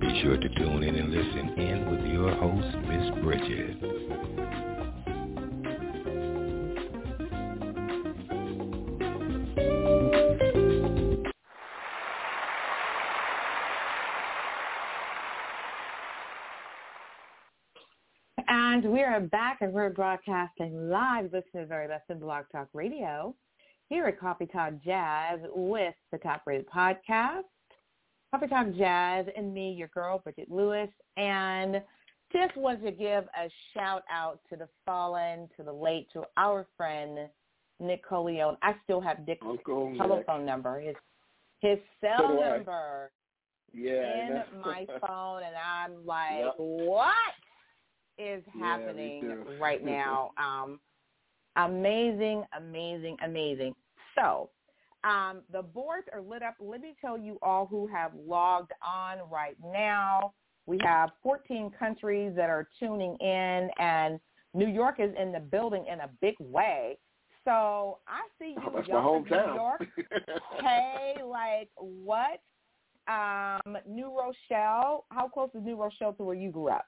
Be sure to tune in and listen in with your host, Miss Bridgette. And we are back, and we're broadcasting live. Listen to the very best in Blog Talk Radio here at Coffee Talk Jazz with the top-rated podcast, Coffee Talk Jazz, and me, your girl, Bridgette Lewis. And just wanted to give a shout-out to the fallen, to the late, to our friend, Nick Colione. I still have Dick's telephone number, his cell number in my phone, and I'm like, what is happening right now? Amazing. So the boards are lit up. Let me tell you all who have logged on right now. We have 14 countries that are tuning in, and New York is in the building in a big way. So I see you. That's my hometown. New York. Hey, like what? New Rochelle. How close is New Rochelle to where you grew up?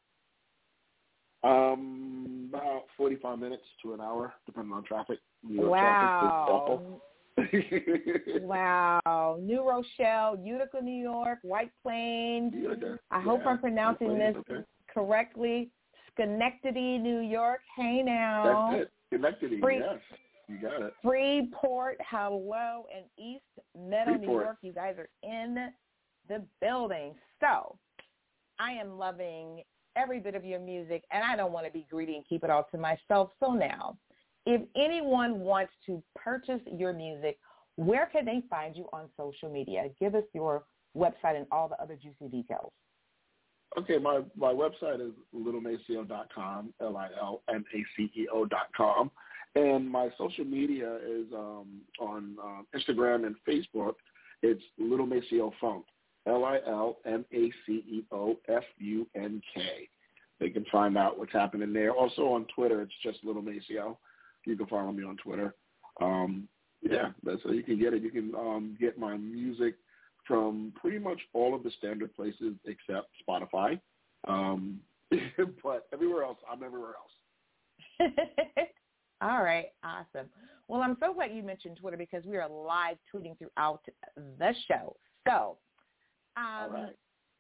About 45 minutes to an hour, depending on traffic. Wow. Wow. New Rochelle, Utica, New York, White Plains. I hope I'm pronouncing this correctly. Schenectady, New York. Hey, now. That's it. Schenectady, yes. You got it. Freeport, hello, and East Meadow, New York. You guys are in the building. So I am loving every bit of your music, and I don't want to be greedy and keep it all to myself. So now, if anyone wants to purchase your music, where can they find you on social media? Give us your website and all the other juicy details. Okay, my website is littlemaceo.com, LILMACEO.com, and my social media is on Instagram and Facebook. It's Little Maceo Funk. LILMACEOFUNK. They can find out what's happening there. Also on Twitter, it's just Little Maceo. You can follow me on Twitter. So you can get it. You can get my music from pretty much all of the standard places except Spotify. But everywhere else, I'm everywhere else. All right, awesome. Well, I'm so glad you mentioned Twitter because we are live tweeting throughout the show. So Right.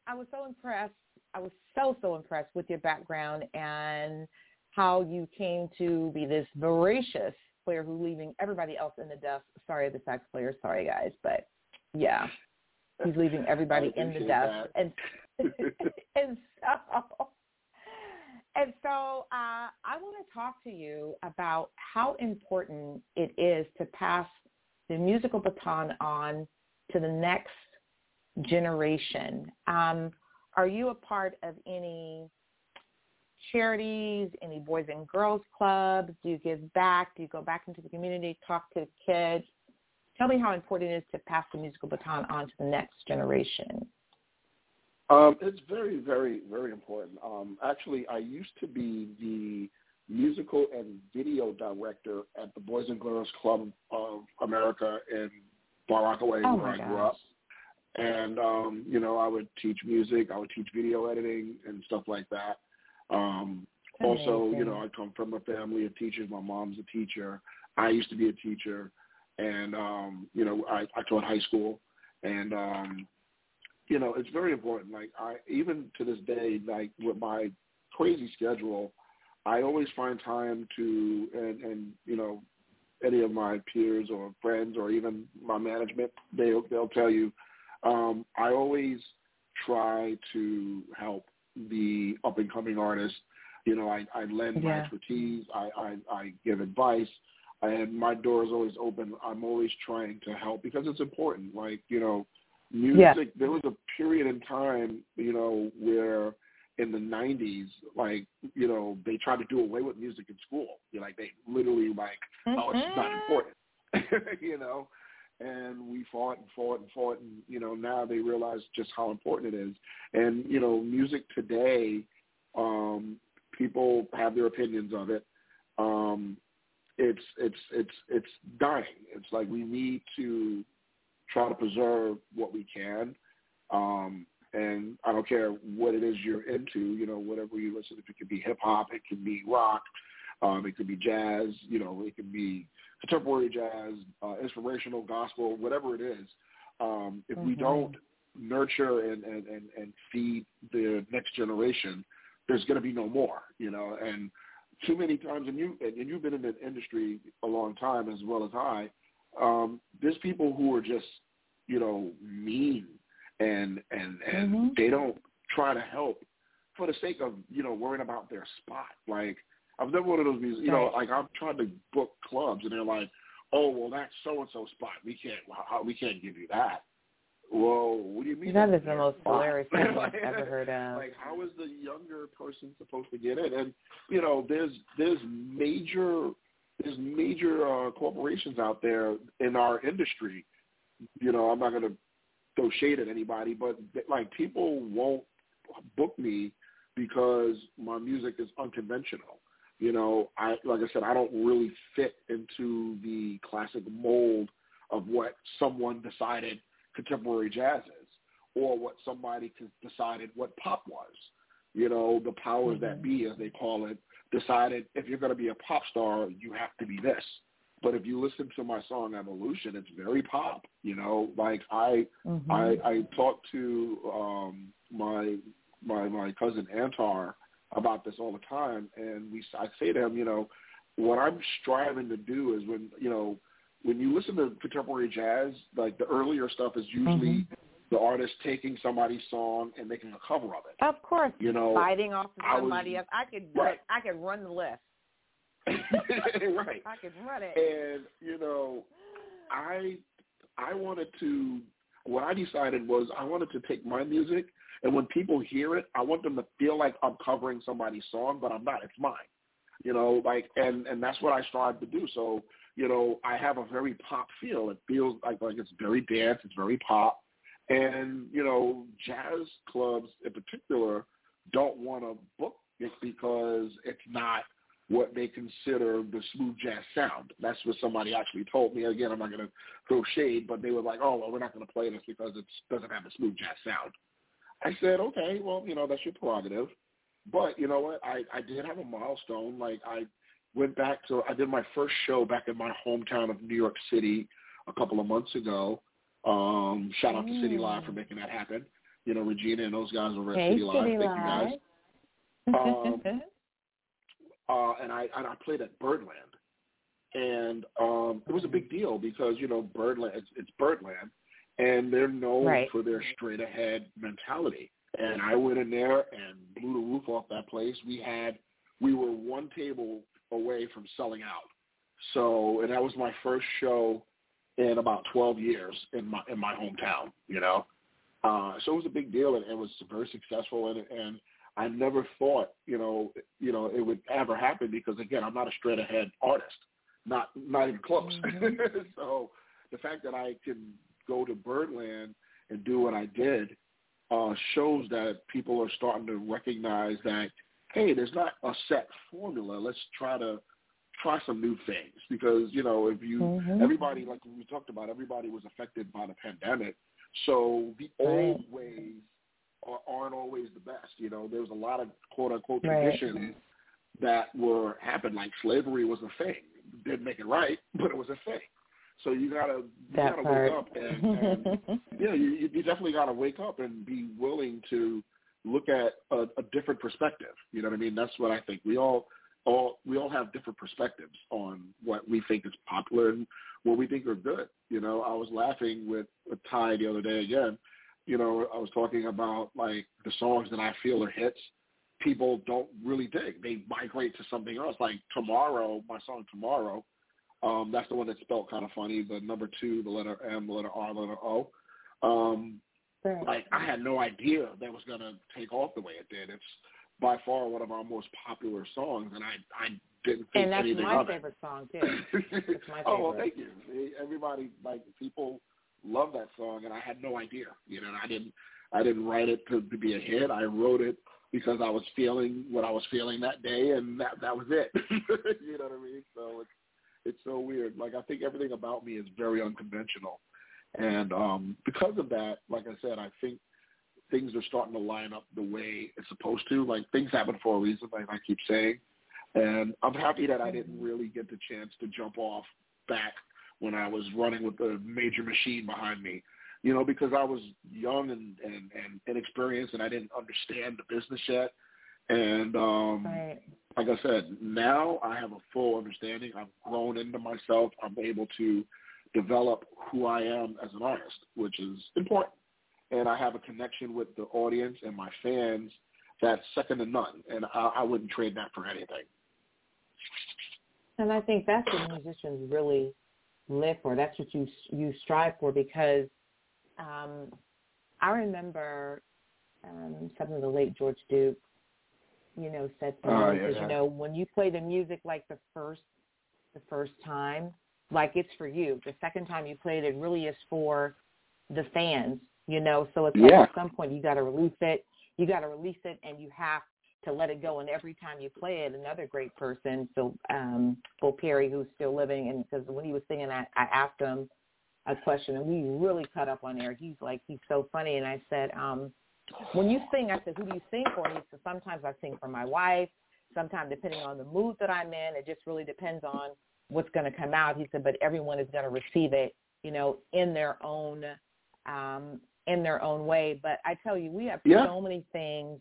I was so impressed. I was so impressed with your background and how you came to be this voracious player who's leaving everybody else in the dust. Sorry, the sax player. Sorry, guys. But, yeah, he's leaving everybody in the dust. And so I want to talk to you about how important it is to pass the musical baton on to the next generation. Are you a part of any charities, any boys and girls clubs? Do you give back? Do you go back into the community, talk to kids? Tell me how important it is to pass the musical baton on to the next generation. It's very, very, very important. Actually, I used to be the musical and video director at the Boys and Girls Club of America in Far Rockaway, where I grew up. And, you know, I would teach music. I would teach video editing and stuff like that. Also, you know, I come from a family of teachers. My mom's a teacher. I used to be a teacher. And, you know, I taught high school. And, you know, it's very important. Like, I even to this day, like, with my crazy schedule, I always find time to, and you know, any of my peers or friends or even my management, they'll tell you, I always try to help the up-and-coming artists. You know, I lend my expertise. I give advice. And my door is always open. I'm always trying to help because it's important. Like, you know, music, there was a period in time, you know, where in the 90s, like, you know, they tried to do away with music in school. You're like, they literally like, oh, it's not important, you know. And we fought. And, you know, now they realize just how important it is. And, you know, music today, people have their opinions of it. It's dying. It's like we need to try to preserve what we can. And I don't care what it is you're into, you know, whatever you listen to. It could be hip-hop. It could be rock. It could be jazz. You know, it could be contemporary jazz, inspirational gospel, whatever it is. If we don't nurture and feed the next generation, there's going to be no more, you know. And too many times, and you've been in the industry a long time as well as I, there's people who are just, you know, mean and they don't try to help for the sake of, you know, worrying about their spot. Like, I've never one of those music, you know, like I've tried to book clubs and they're like, oh, well, that's so-and-so spot. We can't give you that. Whoa, what do you mean? That is the most hilarious thing I've ever heard of. Like, how is the younger person supposed to get it? And, you know, there's major corporations out there in our industry. You know, I'm not going to throw shade at anybody, but, like, people won't book me because my music is unconventional. You know, like I said, I don't really fit into the classic mold of what someone decided contemporary jazz is, or what somebody decided what pop was. You know, the powers that be, as they call it, decided if you're going to be a pop star, you have to be this. But if you listen to my song Evolution, it's very pop. You know, like I talked to my cousin Antar about this all the time, and I say to him, you know, what I'm striving to do is when, you know, when you listen to contemporary jazz, like the earlier stuff is usually the artist taking somebody's song and making a cover of it. Of course, you know, biting off of somebody else. I could run the list. Right. I could run it. And you know, what I decided was I wanted to take my music, and when people hear it, I want them to feel like I'm covering somebody's song, but I'm not. It's mine. You know, like, and that's what I strive to do. So, you know, I have a very pop feel. It feels like it's very dance. It's very pop. And, you know, jazz clubs in particular don't want to book it because it's not what they consider the smooth jazz sound. That's what somebody actually told me. Again, I'm not going to throw shade, but they were like, oh, well, we're not going to play this because it doesn't have a smooth jazz sound. I said, okay, well, you know, that's your prerogative. But, you know what, I did have a milestone. Like, I did my first show back in my hometown of New York City a couple of months ago. Shout out to City Live for making that happen. You know, Regina and those guys over at City Live. Thank you guys. And I played at Birdland. And it was a big deal because, you know, Birdland, it's Birdland, and they're known for their straight-ahead mentality. And I went in there and blew the roof off that place. We were one table away from selling out. So, and that was my first show in about 12 years in my hometown, you know. So it was a big deal, and it was very successful. And I never thought, you know, it would ever happen because, again, I'm not a straight-ahead artist, not even close. So the fact that I can go to Birdland and do what I did shows that people are starting to recognize that, hey, there's not a set formula. Let's try some new things because, you know, everybody, like we talked about, everybody was affected by the pandemic. So the old ways aren't always the best. You know, there was a lot of quote-unquote traditions that were happened, like slavery was a thing. Didn't make it right, but it was a thing. So you gotta wake up and yeah, you definitely gotta wake up and be willing to look at a different perspective. You know what I mean? That's what I think. We all have different perspectives on what we think is popular and what we think are good. You know, I was laughing with Ty the other day again. You know, I was talking about like the songs that I feel are hits. People don't really dig. They migrate to something else. Like Tomorrow, my song Tomorrow, that's the one that's spelled kind of funny, the number 2, the letter M, the letter R, the letter O. Like I had no idea that was going to take off the way it did. It's by far one of our most popular songs, and I didn't think anything of it. And that's my favorite song, too. It's my favorite. Oh, well, thank you. Everybody, like, people love that song, and I had no idea. You know, I didn't write it to be a hit. I wrote it because I was feeling what I was feeling that day, and that was it. You know what I mean? So it's so weird. Like, I think everything about me is very unconventional. And because of that, like I said, I think things are starting to line up the way it's supposed to. Like, things happen for a reason, like I keep saying. And I'm happy that I didn't really get the chance to jump off back when I was running with the major machine behind me. You know, because I was young and inexperienced, and I didn't understand the business yet. And like I said, now I have a full understanding. I've grown into myself. I'm able to develop who I am as an artist, which is important. And I have a connection with the audience and my fans that's second to none. And I wouldn't trade that for anything. And I think that's what musicians really live for. That's what you strive for, because I remember some of the late George Duke, you know, said to me, you know, when you play the music like the first time, like it's for you. The second time you play it, it really is for the fans, you know. So it's like at some point you got to release it. You got to release it, and you have to let it go. And every time you play it, another great person, so Phil Perry, who's still living, and because when he was singing, I asked him a question, and we really cut up on air. He's so funny. And I said, when you sing, I said, who do you sing for? And he said, sometimes I sing for my wife. Sometimes, depending on the mood that I'm in, it just really depends on what's going to come out. He said, but everyone is going to receive it, you know, in their own way. But I tell you, we have so many things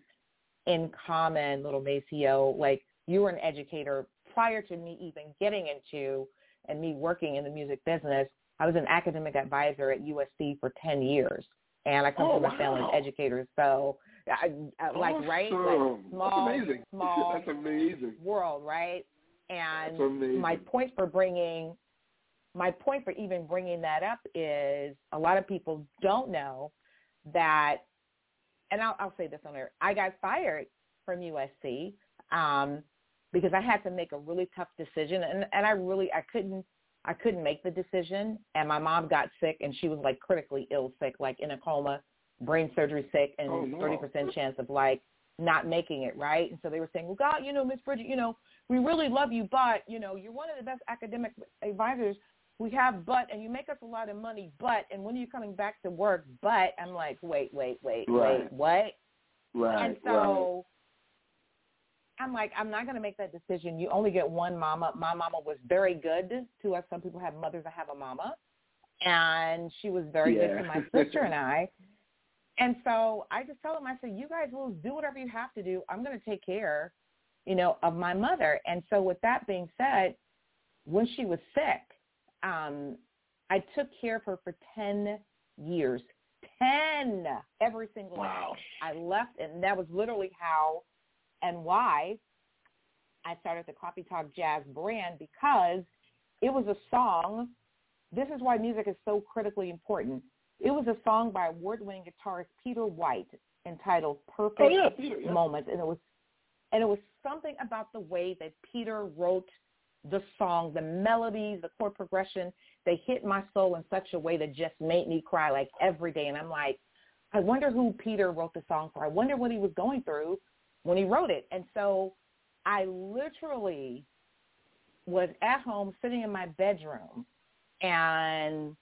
in common, little Maceo. Like, you were an educator prior to me even getting into and me working in the music business. I was an academic advisor at USC for 10 years, and I come from a family of educators. So, That's amazing. World, right? And my point for even bringing that up is a lot of people don't know that. And I'll say this on air: I got fired from USC because I had to make a really tough decision, and I couldn't make the decision, and my mom got sick, and she was, like, critically ill sick, like in a coma, brain surgery sick, and 30% chance of, like, not making it, right? And so they were saying, well, God, you know, Miss Bridgette, you know, we really love you, but, you know, you're one of the best academic advisors we have, but, and you make us a lot of money, but, and when are you coming back to work, but? I'm like, wait, what? Right, and so I'm like, I'm not going to make that decision. You only get one mama. My mama was very good to us. Some people have mothers. I have a mama. And she was very good to my sister and I. And so I just told them, I said, you guys will do whatever you have to do. I'm going to take care, you know, of my mother. And so with that being said, when she was sick, I took care of her for 10 years. 10 every single night. I left, and that was literally how and why I started the CoffeeTalk Jazz brand, because it was a song. This is why music is so critically important. It was a song by award-winning guitarist Peter White entitled "Perfect Moments," and it was something about the way that Peter wrote the song, the melodies, the chord progression. They hit my soul in such a way that just made me cry like every day. And I'm like, I wonder who Peter wrote the song for. I wonder what he was going through when he wrote it. And so I literally was at home sitting in my bedroom, and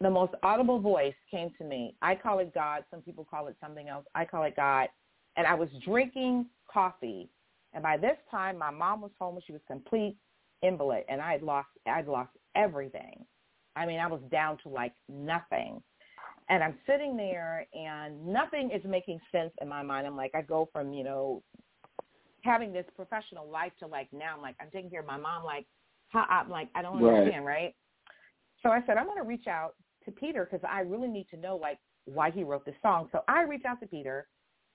the most audible voice came to me. I call it God. Some people call it something else. I call it God. And I was drinking coffee. And by this time, my mom was home. She was a complete invalid, and I'd lost everything. I mean, I was down to like nothing. And I'm sitting there, and nothing is making sense in my mind. I'm like, I go from, you know, having this professional life to like now, I'm like, I'm taking care of my mom. Like, I don't understand, right? So I said, I'm going to reach out to Peter because I really need to know, like, why he wrote this song. So I reached out to Peter,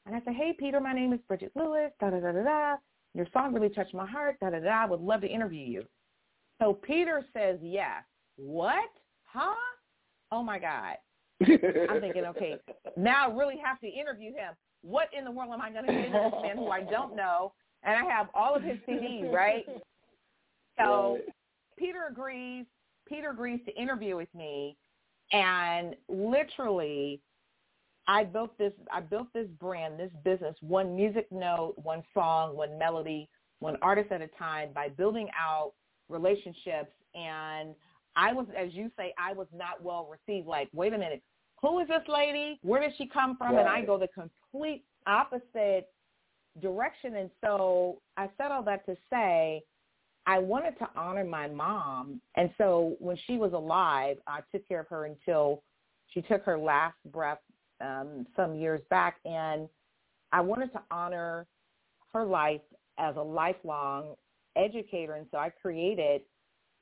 and I said, hey, Peter, my name is Bridgette Lewis, da-da-da-da-da. Your song really touched my heart, da-da-da. I would love to interview you. So Peter says, yes. What? Huh? Oh, my God. I'm thinking, okay, now I really have to interview him. What in the world am I going to do to this man who I don't know? And I have all of his CDs, right? So Peter agrees to interview with me, and literally I built this brand, this business, one music note, one song, one melody, one artist at a time by building out relationships. And I was, as you say, I was not well received. Like, wait a minute, who is this lady? Where did she come from? Right. And I go the complete opposite direction. And so I said all that to say, I wanted to honor my mom. And so when she was alive, I took care of her until she took her last breath some years back. And I wanted to honor her life as a lifelong educator. And so I created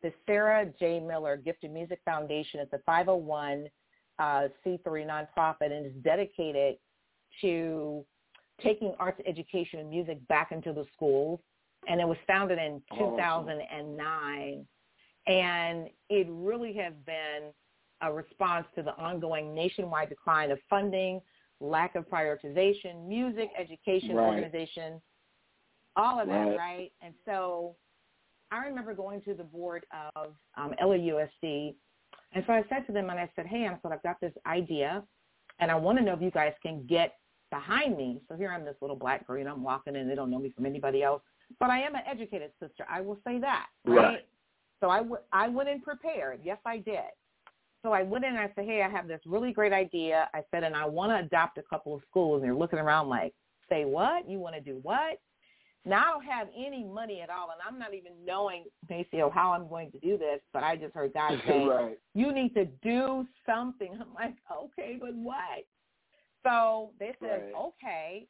the Sarah J. Miller Gifted Music Foundation. It's a 501c3 nonprofit, and it's dedicated to taking arts education and music back into the schools. And it was founded in 2009, and it really has been a response to the ongoing nationwide decline of funding, lack of prioritization, music, education, organization, all of that, right? And so I remember going to the board of LAUSD, and so I said to them, and I said, hey, I thought I've got this idea, and I want to know if you guys can get behind me. So here I'm this little black girl, and I'm walking in, they don't know me from anybody else. But I am an educated sister. I will say that. Right. So I went in prepared. Yes, I did. So I went in and I said, hey, I have this really great idea. I said, and I want to adopt a couple of schools. And they're looking around like, say what? You want to do what? Now I don't have any money at all. And I'm not even knowing, Maceo, how I'm going to do this. But I just heard God say, you need to do something. I'm like, okay, but what? So they said, okay,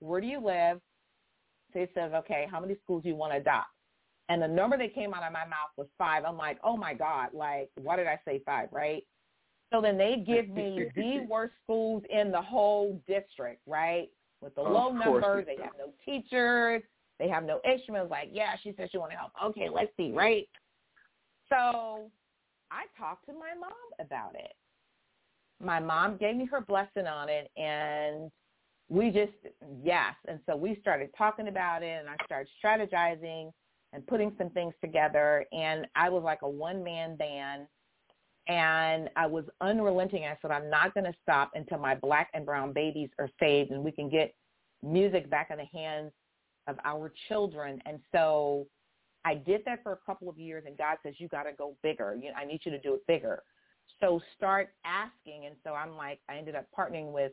where do you live? So he says, okay, how many schools do you want to adopt? And the number that came out of my mouth was 5. I'm like, oh, my God, like, why did I say 5, right? So then they give me the worst schools in the whole district, right, with the low numbers. They have no teachers. They have no instruments. Like, yeah, she said she wanted help. Okay, let's see, right? So I talked to my mom about it. My mom gave me her blessing on it, and we just, and so we started talking about it, and I started strategizing and putting some things together, and I was like a one-man band, and I was unrelenting. I said, I'm not going to stop until my black and brown babies are saved and we can get music back in the hands of our children. And so I did that for a couple of years, and God says, you got to go bigger. I need you to do it bigger. So start asking. And so I'm like, I ended up partnering with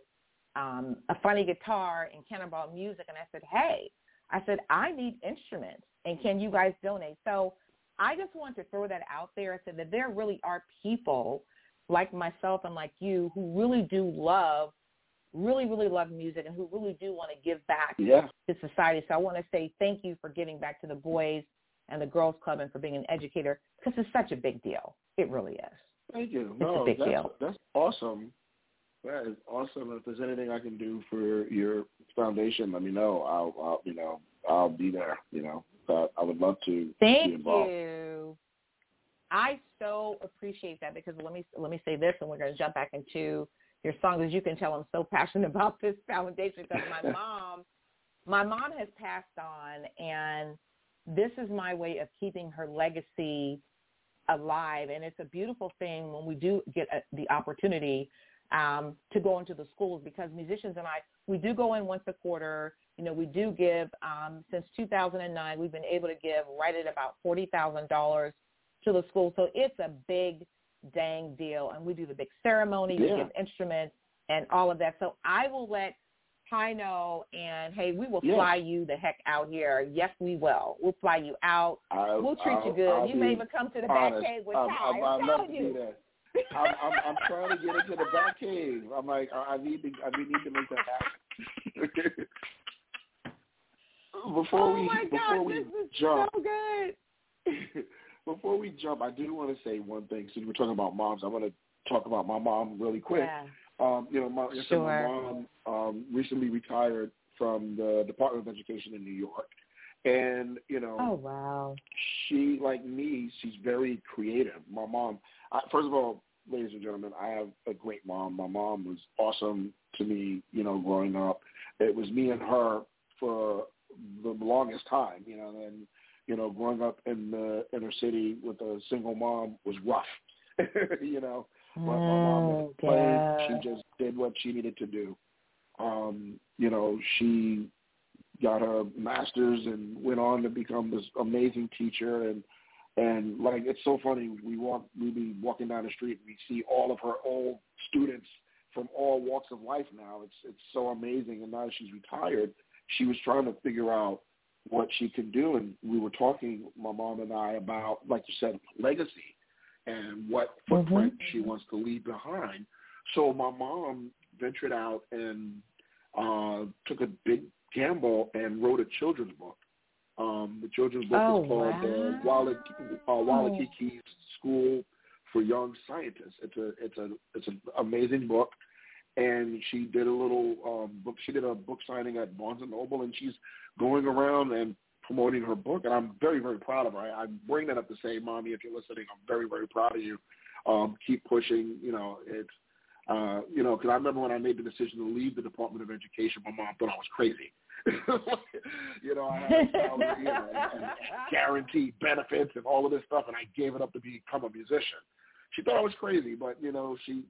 a funny guitar and Cannonball Music. And I said, hey, I need instruments, and can you guys donate? So I just wanted to throw that out there. I said that there really are people like myself and like you who really do love, really, really love music and who really do want to give back to society. So I want to say thank you for giving back to the Boys and the Girls Club and for being an educator, because it's such a big deal. It really is. Thank you. It's a big deal. That's awesome. That is awesome. If there's anything I can do for your foundation, let me know. I'll be there. I would love to be involved. Thank you. I so appreciate that, because let me say this, and we're going to jump back into your song, as you can tell, I'm so passionate about this foundation because my mom has passed on, and this is my way of keeping her legacy alive. And it's a beautiful thing when we do get the opportunity to go into the schools, because musicians and I, we do go in once a quarter. We do give, since 2009, we've been able to give right at about $40,000 to the school. So it's a big dang deal. And we do the big ceremony, we give instruments and all of that. So I will let Pino and, hey, we will fly you the heck out here. Yes, we will. We'll fly you out. We'll treat you good. You may even come to the back cave with Ty. I'm telling you. I'm trying to get into the back cave. I'm like, I need to make that happen. Before we jump, I do want to say one thing. Since we're talking about moms, I want to talk about my mom really quick. Yeah. My mom recently retired from the Department of Education in New York. And, she, like me, she's very creative. My mom, first of all, ladies and gentlemen, I have a great mom. My mom was awesome to me, growing up. It was me and her for the longest time, and, growing up in the inner city with a single mom was rough, But my mom played. She just did what she needed to do. She got her master's and went on to become this amazing teacher. And like, it's so funny. We'd be walking down the street and we see all of her old students from all walks of life now. It's so amazing. And now that she's retired, she was trying to figure out what she could do. And we were talking, my mom and I, about, like you said, legacy and what footprint she wants to leave behind. So my mom ventured out and took a big gamble and wrote a children's book. The children's book is called Wala Kiki's School for Young Scientists. It's an amazing book. And she did a little book. She did a book signing at Barnes & Noble, and she's going around and promoting her book. And I'm very, very proud of her. I bring that up to say, Mommy, if you're listening, I'm very, very proud of you. Keep pushing. Because I remember when I made the decision to leave the Department of Education, my mom thought I was crazy. I had a salary, and guaranteed benefits and all of this stuff, and I gave it up to become a musician. She thought I was crazy, but, she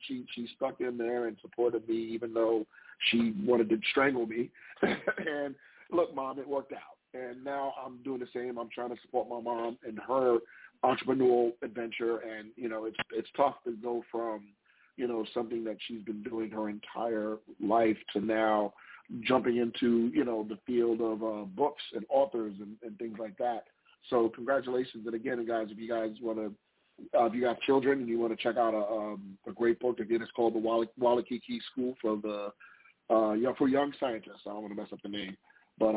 stuck in there and supported me, even though she wanted to strangle me. And, look, Mom, it worked out. And now I'm doing the same. I'm trying to support my mom and her entrepreneurial adventure. And, it's tough to go from, something that she's been doing her entire life to now jumping into, the field of books and authors and things like that. So congratulations. And, again, guys, if you guys want to, if you got children and you want to check out a great book, again, it's called the Wala Kiki School for Young Scientists. I don't want to mess up the name, but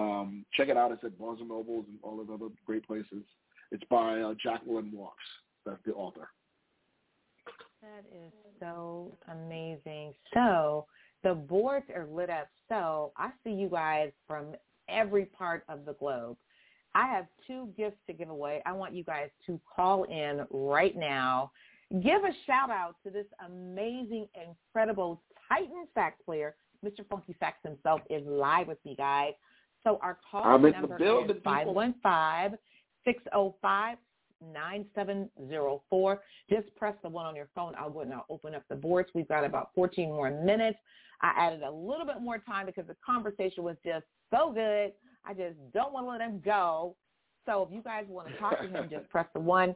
check it out. It's at Barnes & Noble and all those other great places. It's by Jacqueline Walks. That's the author. That is so amazing. So the boards are lit up. So I see you guys from every part of the globe. I have two gifts to give away. I want you guys to call in right now. Give a shout-out to this amazing, incredible Titan sax player. Mr. Funky Sax himself is live with me, guys. So our call number is 515-605-9704. Just press the one on your phone. I'll go and I'll open up the boards. We've got about 14 more minutes. I added a little bit more time because the conversation was just so good. I just don't want to let him go. So if you guys want to talk to him, just press the one.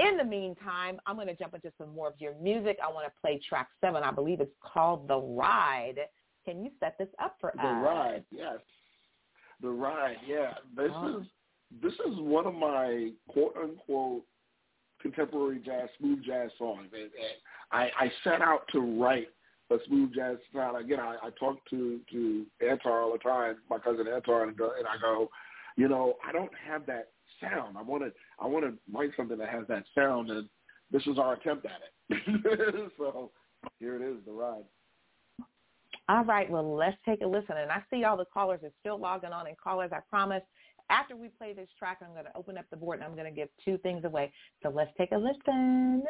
In the meantime, I'm going to jump into some more of your music. I want to play track 7. I believe it's called The Ride. Can you set this up for us? The Ride, yes. The Ride, yeah. This is one of my quote-unquote contemporary jazz, smooth jazz songs. I set out to write a smooth jazz style. Again, I talk to Antar all the time, my cousin Antar, and I go, I don't have that sound. I want to write something that has that sound, and this is our attempt at it. So here it is, The Ride. All right, well, let's take a listen. And I see all the callers are still logging on, and callers, I promise, after we play this track, I'm going to open up the board, and I'm going to give two things away. So let's take a listen.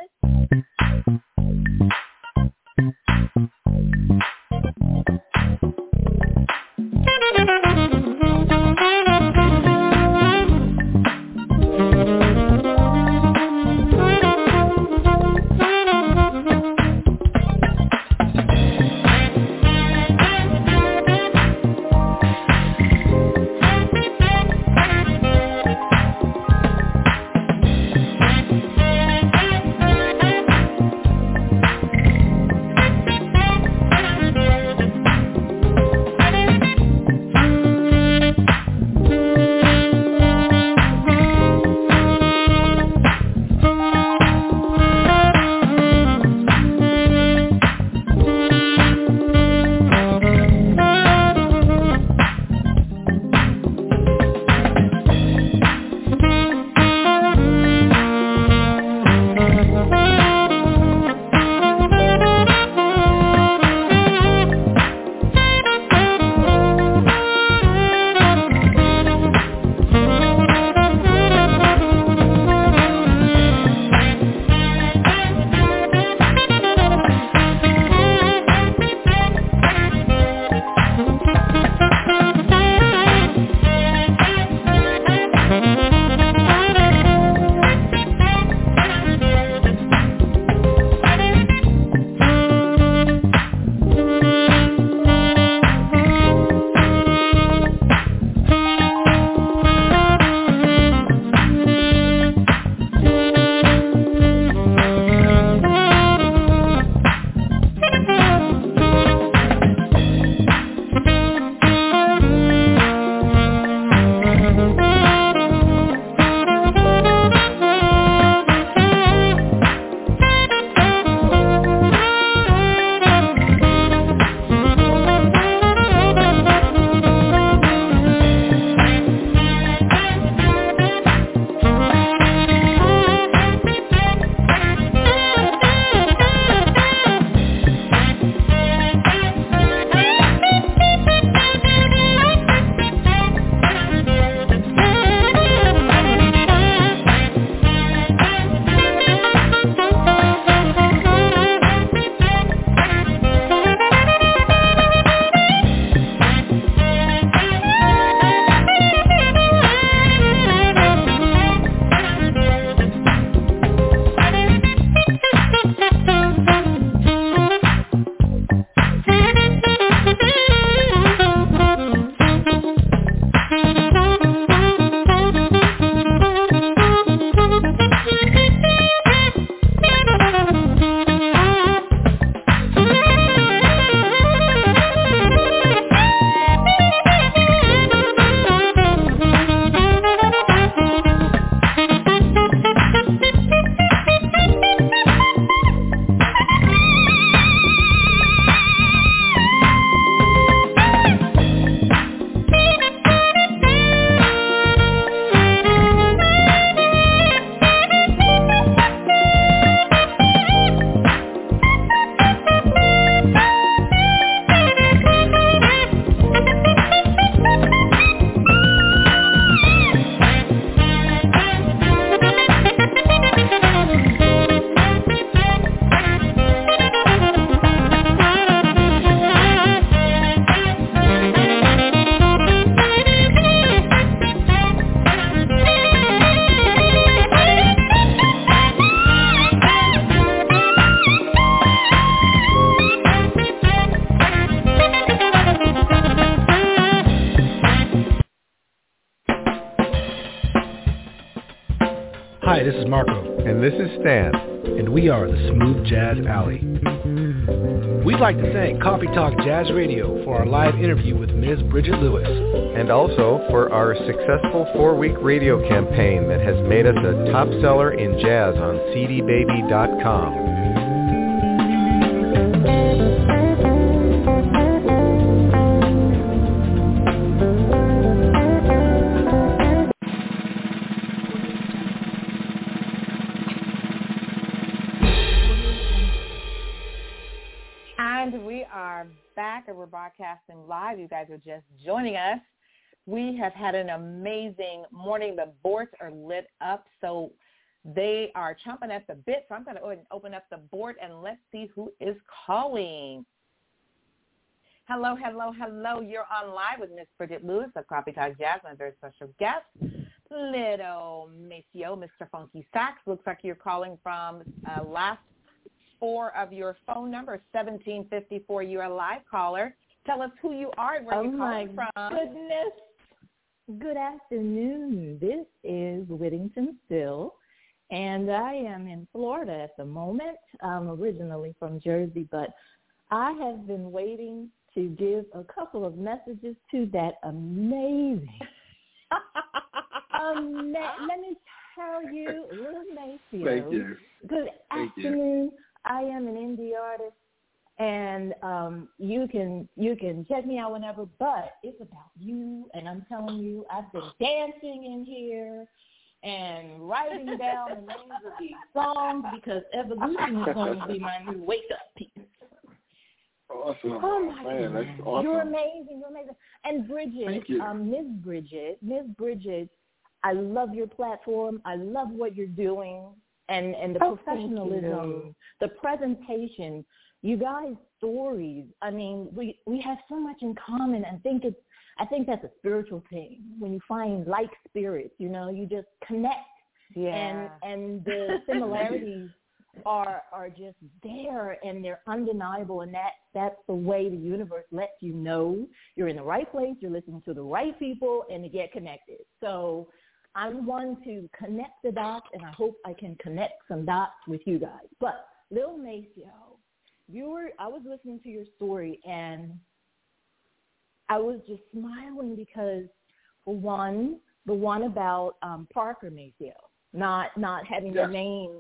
Hi, this is Marco. And this is Stan. And we are the Smooth Jazz Alley. We'd like to thank CoffeeTalk Jazz Radio for our live interview with Ms. Bridgette Lewis. And also for our successful 4-week radio campaign that has made us a top seller in jazz on cdbaby.com. Broadcasting live. You guys are just joining us. We have had an amazing morning. The boards are lit up, so they are chomping at the bit. So I'm going to go ahead and open up the board and let's see who is calling. Hello, hello, hello. You're on live with Miss Bridgette Lewis of Coffee Talk Jazz, and a very special guest, Little Maceo, Mr. Funky Sax. Looks like you're calling from last four of your phone number, 1754. You're a live caller. Tell us who you are and where you're calling from. Oh, my goodness. Good afternoon. This is Whittington Still, and I am in Florida at the moment. I'm originally from Jersey, but I have been waiting to give a couple of messages to that amazing, let me tell you, Little Maceo. Thank you. Good afternoon. Thank you. I am an indie artist. And you can check me out whenever, but it's about you. And I'm telling you, I've been dancing in here and writing down the names of these songs because evolution is going to be my new wake-up piece. Awesome. Oh, my man, God. That's awesome. You're amazing. You're amazing. And Bridgette, Miss Bridgette, I love your platform. I love what you're doing and the professionalism, the presentation. You guys' stories, I mean, we have so much in common. I think that's a spiritual thing. When you find like spirits, you know, you just connect. Yeah. And the similarities are just there, and they're undeniable, and that's the way the universe lets you know you're in the right place, you're listening to the right people, and to get connected. So I'm one to connect the dots, and I hope I can connect some dots with you guys. But Lil Maceo, I was listening to your story, and I was just smiling because, for one, the one about Parker Maceo not having the name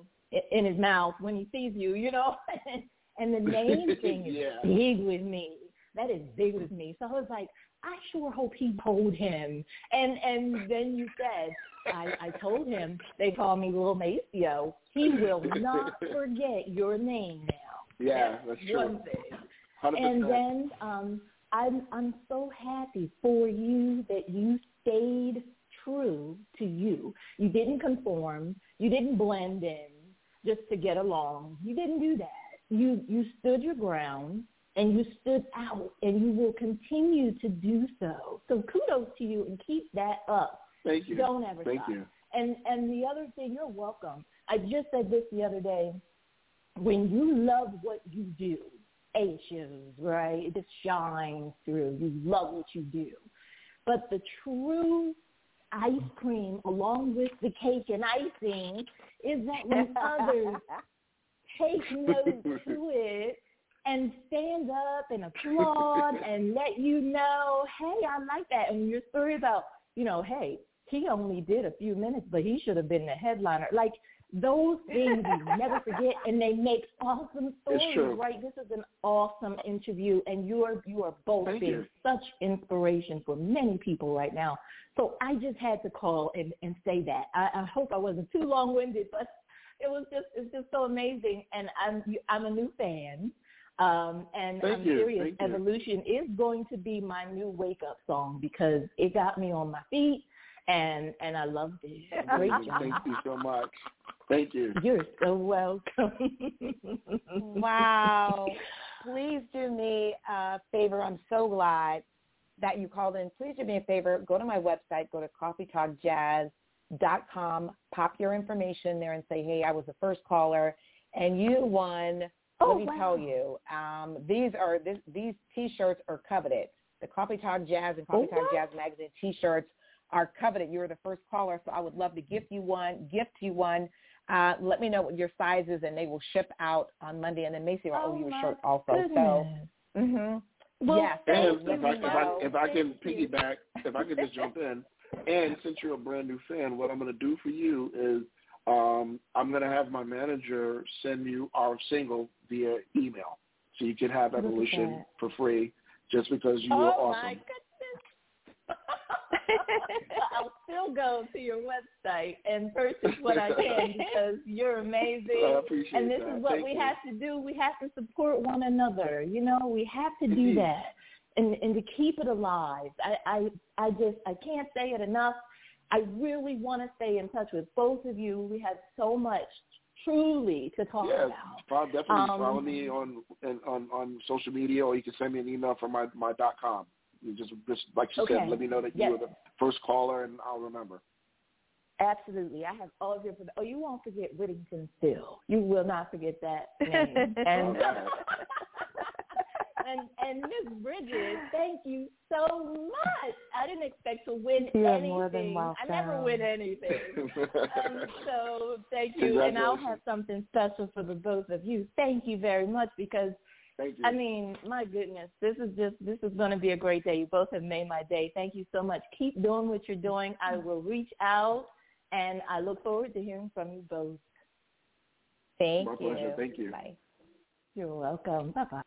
in his mouth when he sees you, you know, and the name thing is big with me. That is big with me. So I was like, I sure hope he told him. And then you said, I told him they call me Lil Maceo. He will not forget your name now. Yeah, that's true. One thing. 100%. And then I'm so happy for you that you stayed true to you. You didn't conform. You didn't blend in just to get along. You didn't do that. You stood your ground, and you stood out, and you will continue to do so. So kudos to you, and keep that up. Thank you. Don't ever stop. Thank you. And the other thing, you're welcome. I just said this the other day. When you love what you do, it shows, right? It just shines through. You love what you do. But the true ice cream, along with the cake and icing, is that when others take note to it and stand up and applaud and let you know, hey, I like that. And your story about, you know, hey, he only did a few minutes, but he should have been the headliner. Like, those things you never forget, and they make awesome stories, right? This is an awesome interview, and you are both being such inspiration for many people right now. So I just had to call and say that. I hope I wasn't too long-winded, but it's just so amazing, and I'm a new fan, and I'm serious. Evolution is going to be my new wake-up song because it got me on my feet, and I loved it. Great job. Thank you so much. Thank you. You're so welcome. Wow. Please do me a favor. I'm so glad that you called in. Please do me a favor. Go to my website. Go to coffeetalkjazz.com. Pop your information there and say, hey, I was the first caller, and you won. Let me tell you, these T-shirts are coveted. The Coffee Talk Jazz and Coffee Talk Jazz Magazine T-shirts are coveted. You were the first caller, so I would love to gift you one. Let me know what your size is, and they will ship out on Monday. And then Maceo, I'll owe you a shirt also. Goodness. So, well, yes. And if I can just jump in, and since you're a brand new fan, what I'm going to do for you is I'm going to have my manager send you our single via email, so you can have Evolution for free, just because you are awesome. My goodness. I'll still go to your website and purchase what I can, because you're amazing. I appreciate and this that. Is what Thank we you. Have to do. We have to support one another. You know, we have to do that and to keep it alive. I can't say it enough. I really want to stay in touch with both of you. We have so much truly to talk about. Definitely follow me on social media, or you can send me an email from my .com. You just like you said, let me know that you were the first caller, and I'll remember. Absolutely. I have all of your – you won't forget Whittington Still. You will not forget that name. And Miss Bridgette, thank you so much. I didn't expect to win anything. More than I never win anything. So thank you. And I'll have something special for the both of you. Thank you very much, because I mean, my goodness, this is going to be a great day. You both have made my day. Thank you so much. Keep doing what you're doing. I will reach out, and I look forward to hearing from you both. Thank you. My pleasure. Thank you. Bye. You're welcome. Bye-bye.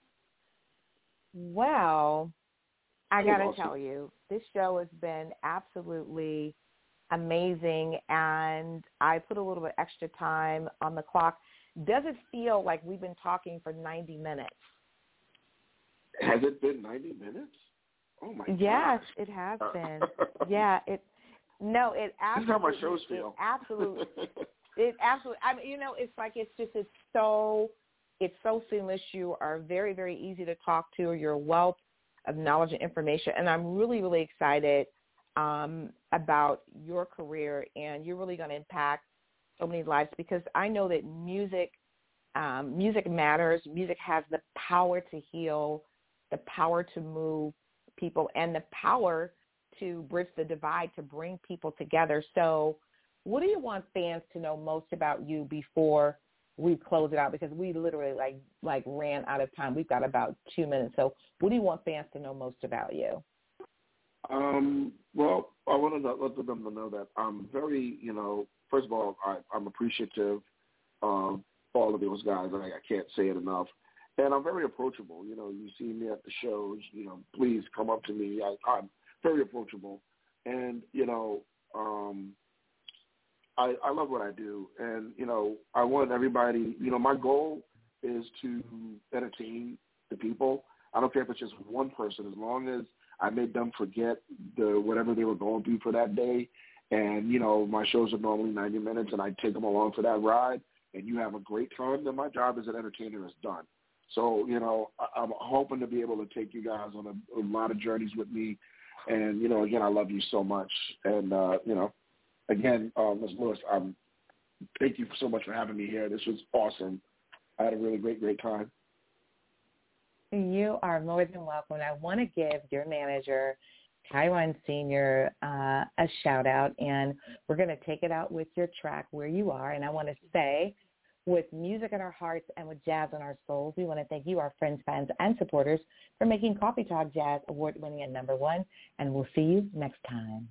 Well, I got to tell you, this show has been absolutely amazing, and I put a little bit extra time on the clock. Does it feel like we've been talking for 90 minutes? Has it been 90 minutes? Oh, my God. Yes, it has been. It absolutely. This is how my shows feel. It absolutely. I mean, you know, it's so seamless. You are very, very easy to talk to. You're a wealth of knowledge and information. And I'm really, really excited about your career, and you're really going to impact so many lives, because I know that music matters. Music has the power to heal, the power to move people, and the power to bridge the divide, to bring people together. So what do you want fans to know most about you before we close it out? Because we literally like ran out of time. We've got about 2 minutes. So what do you want fans to know most about you? Well, I wanted to let them know that I'm very, first of all, I'm appreciative of all of those guys. I can't say it enough. And I'm very approachable. You see me at the shows, please come up to me. I'm very approachable. And, I love what I do. And, I want everybody, my goal is to entertain the people. I don't care if it's just one person, as long as I made them forget whatever they were going through for that day. And, my shows are normally 90 minutes, and I take them along for that ride, and you have a great time, then my job as an entertainer is done. So, I'm hoping to be able to take you guys on a lot of journeys with me. And, again, I love you so much. And, again, Ms. Lewis, thank you so much for having me here. This was awesome. I had a really great time. You are more than welcome. I want to give your manager, Tyron Senior, a shout out, and we're going to take it out with your track Where You Are. And I want to say, with music in our hearts and with jazz in our souls, we want to thank you, our friends, fans, and supporters, for making Coffee Talk Jazz award-winning and number one, and we'll see you next time.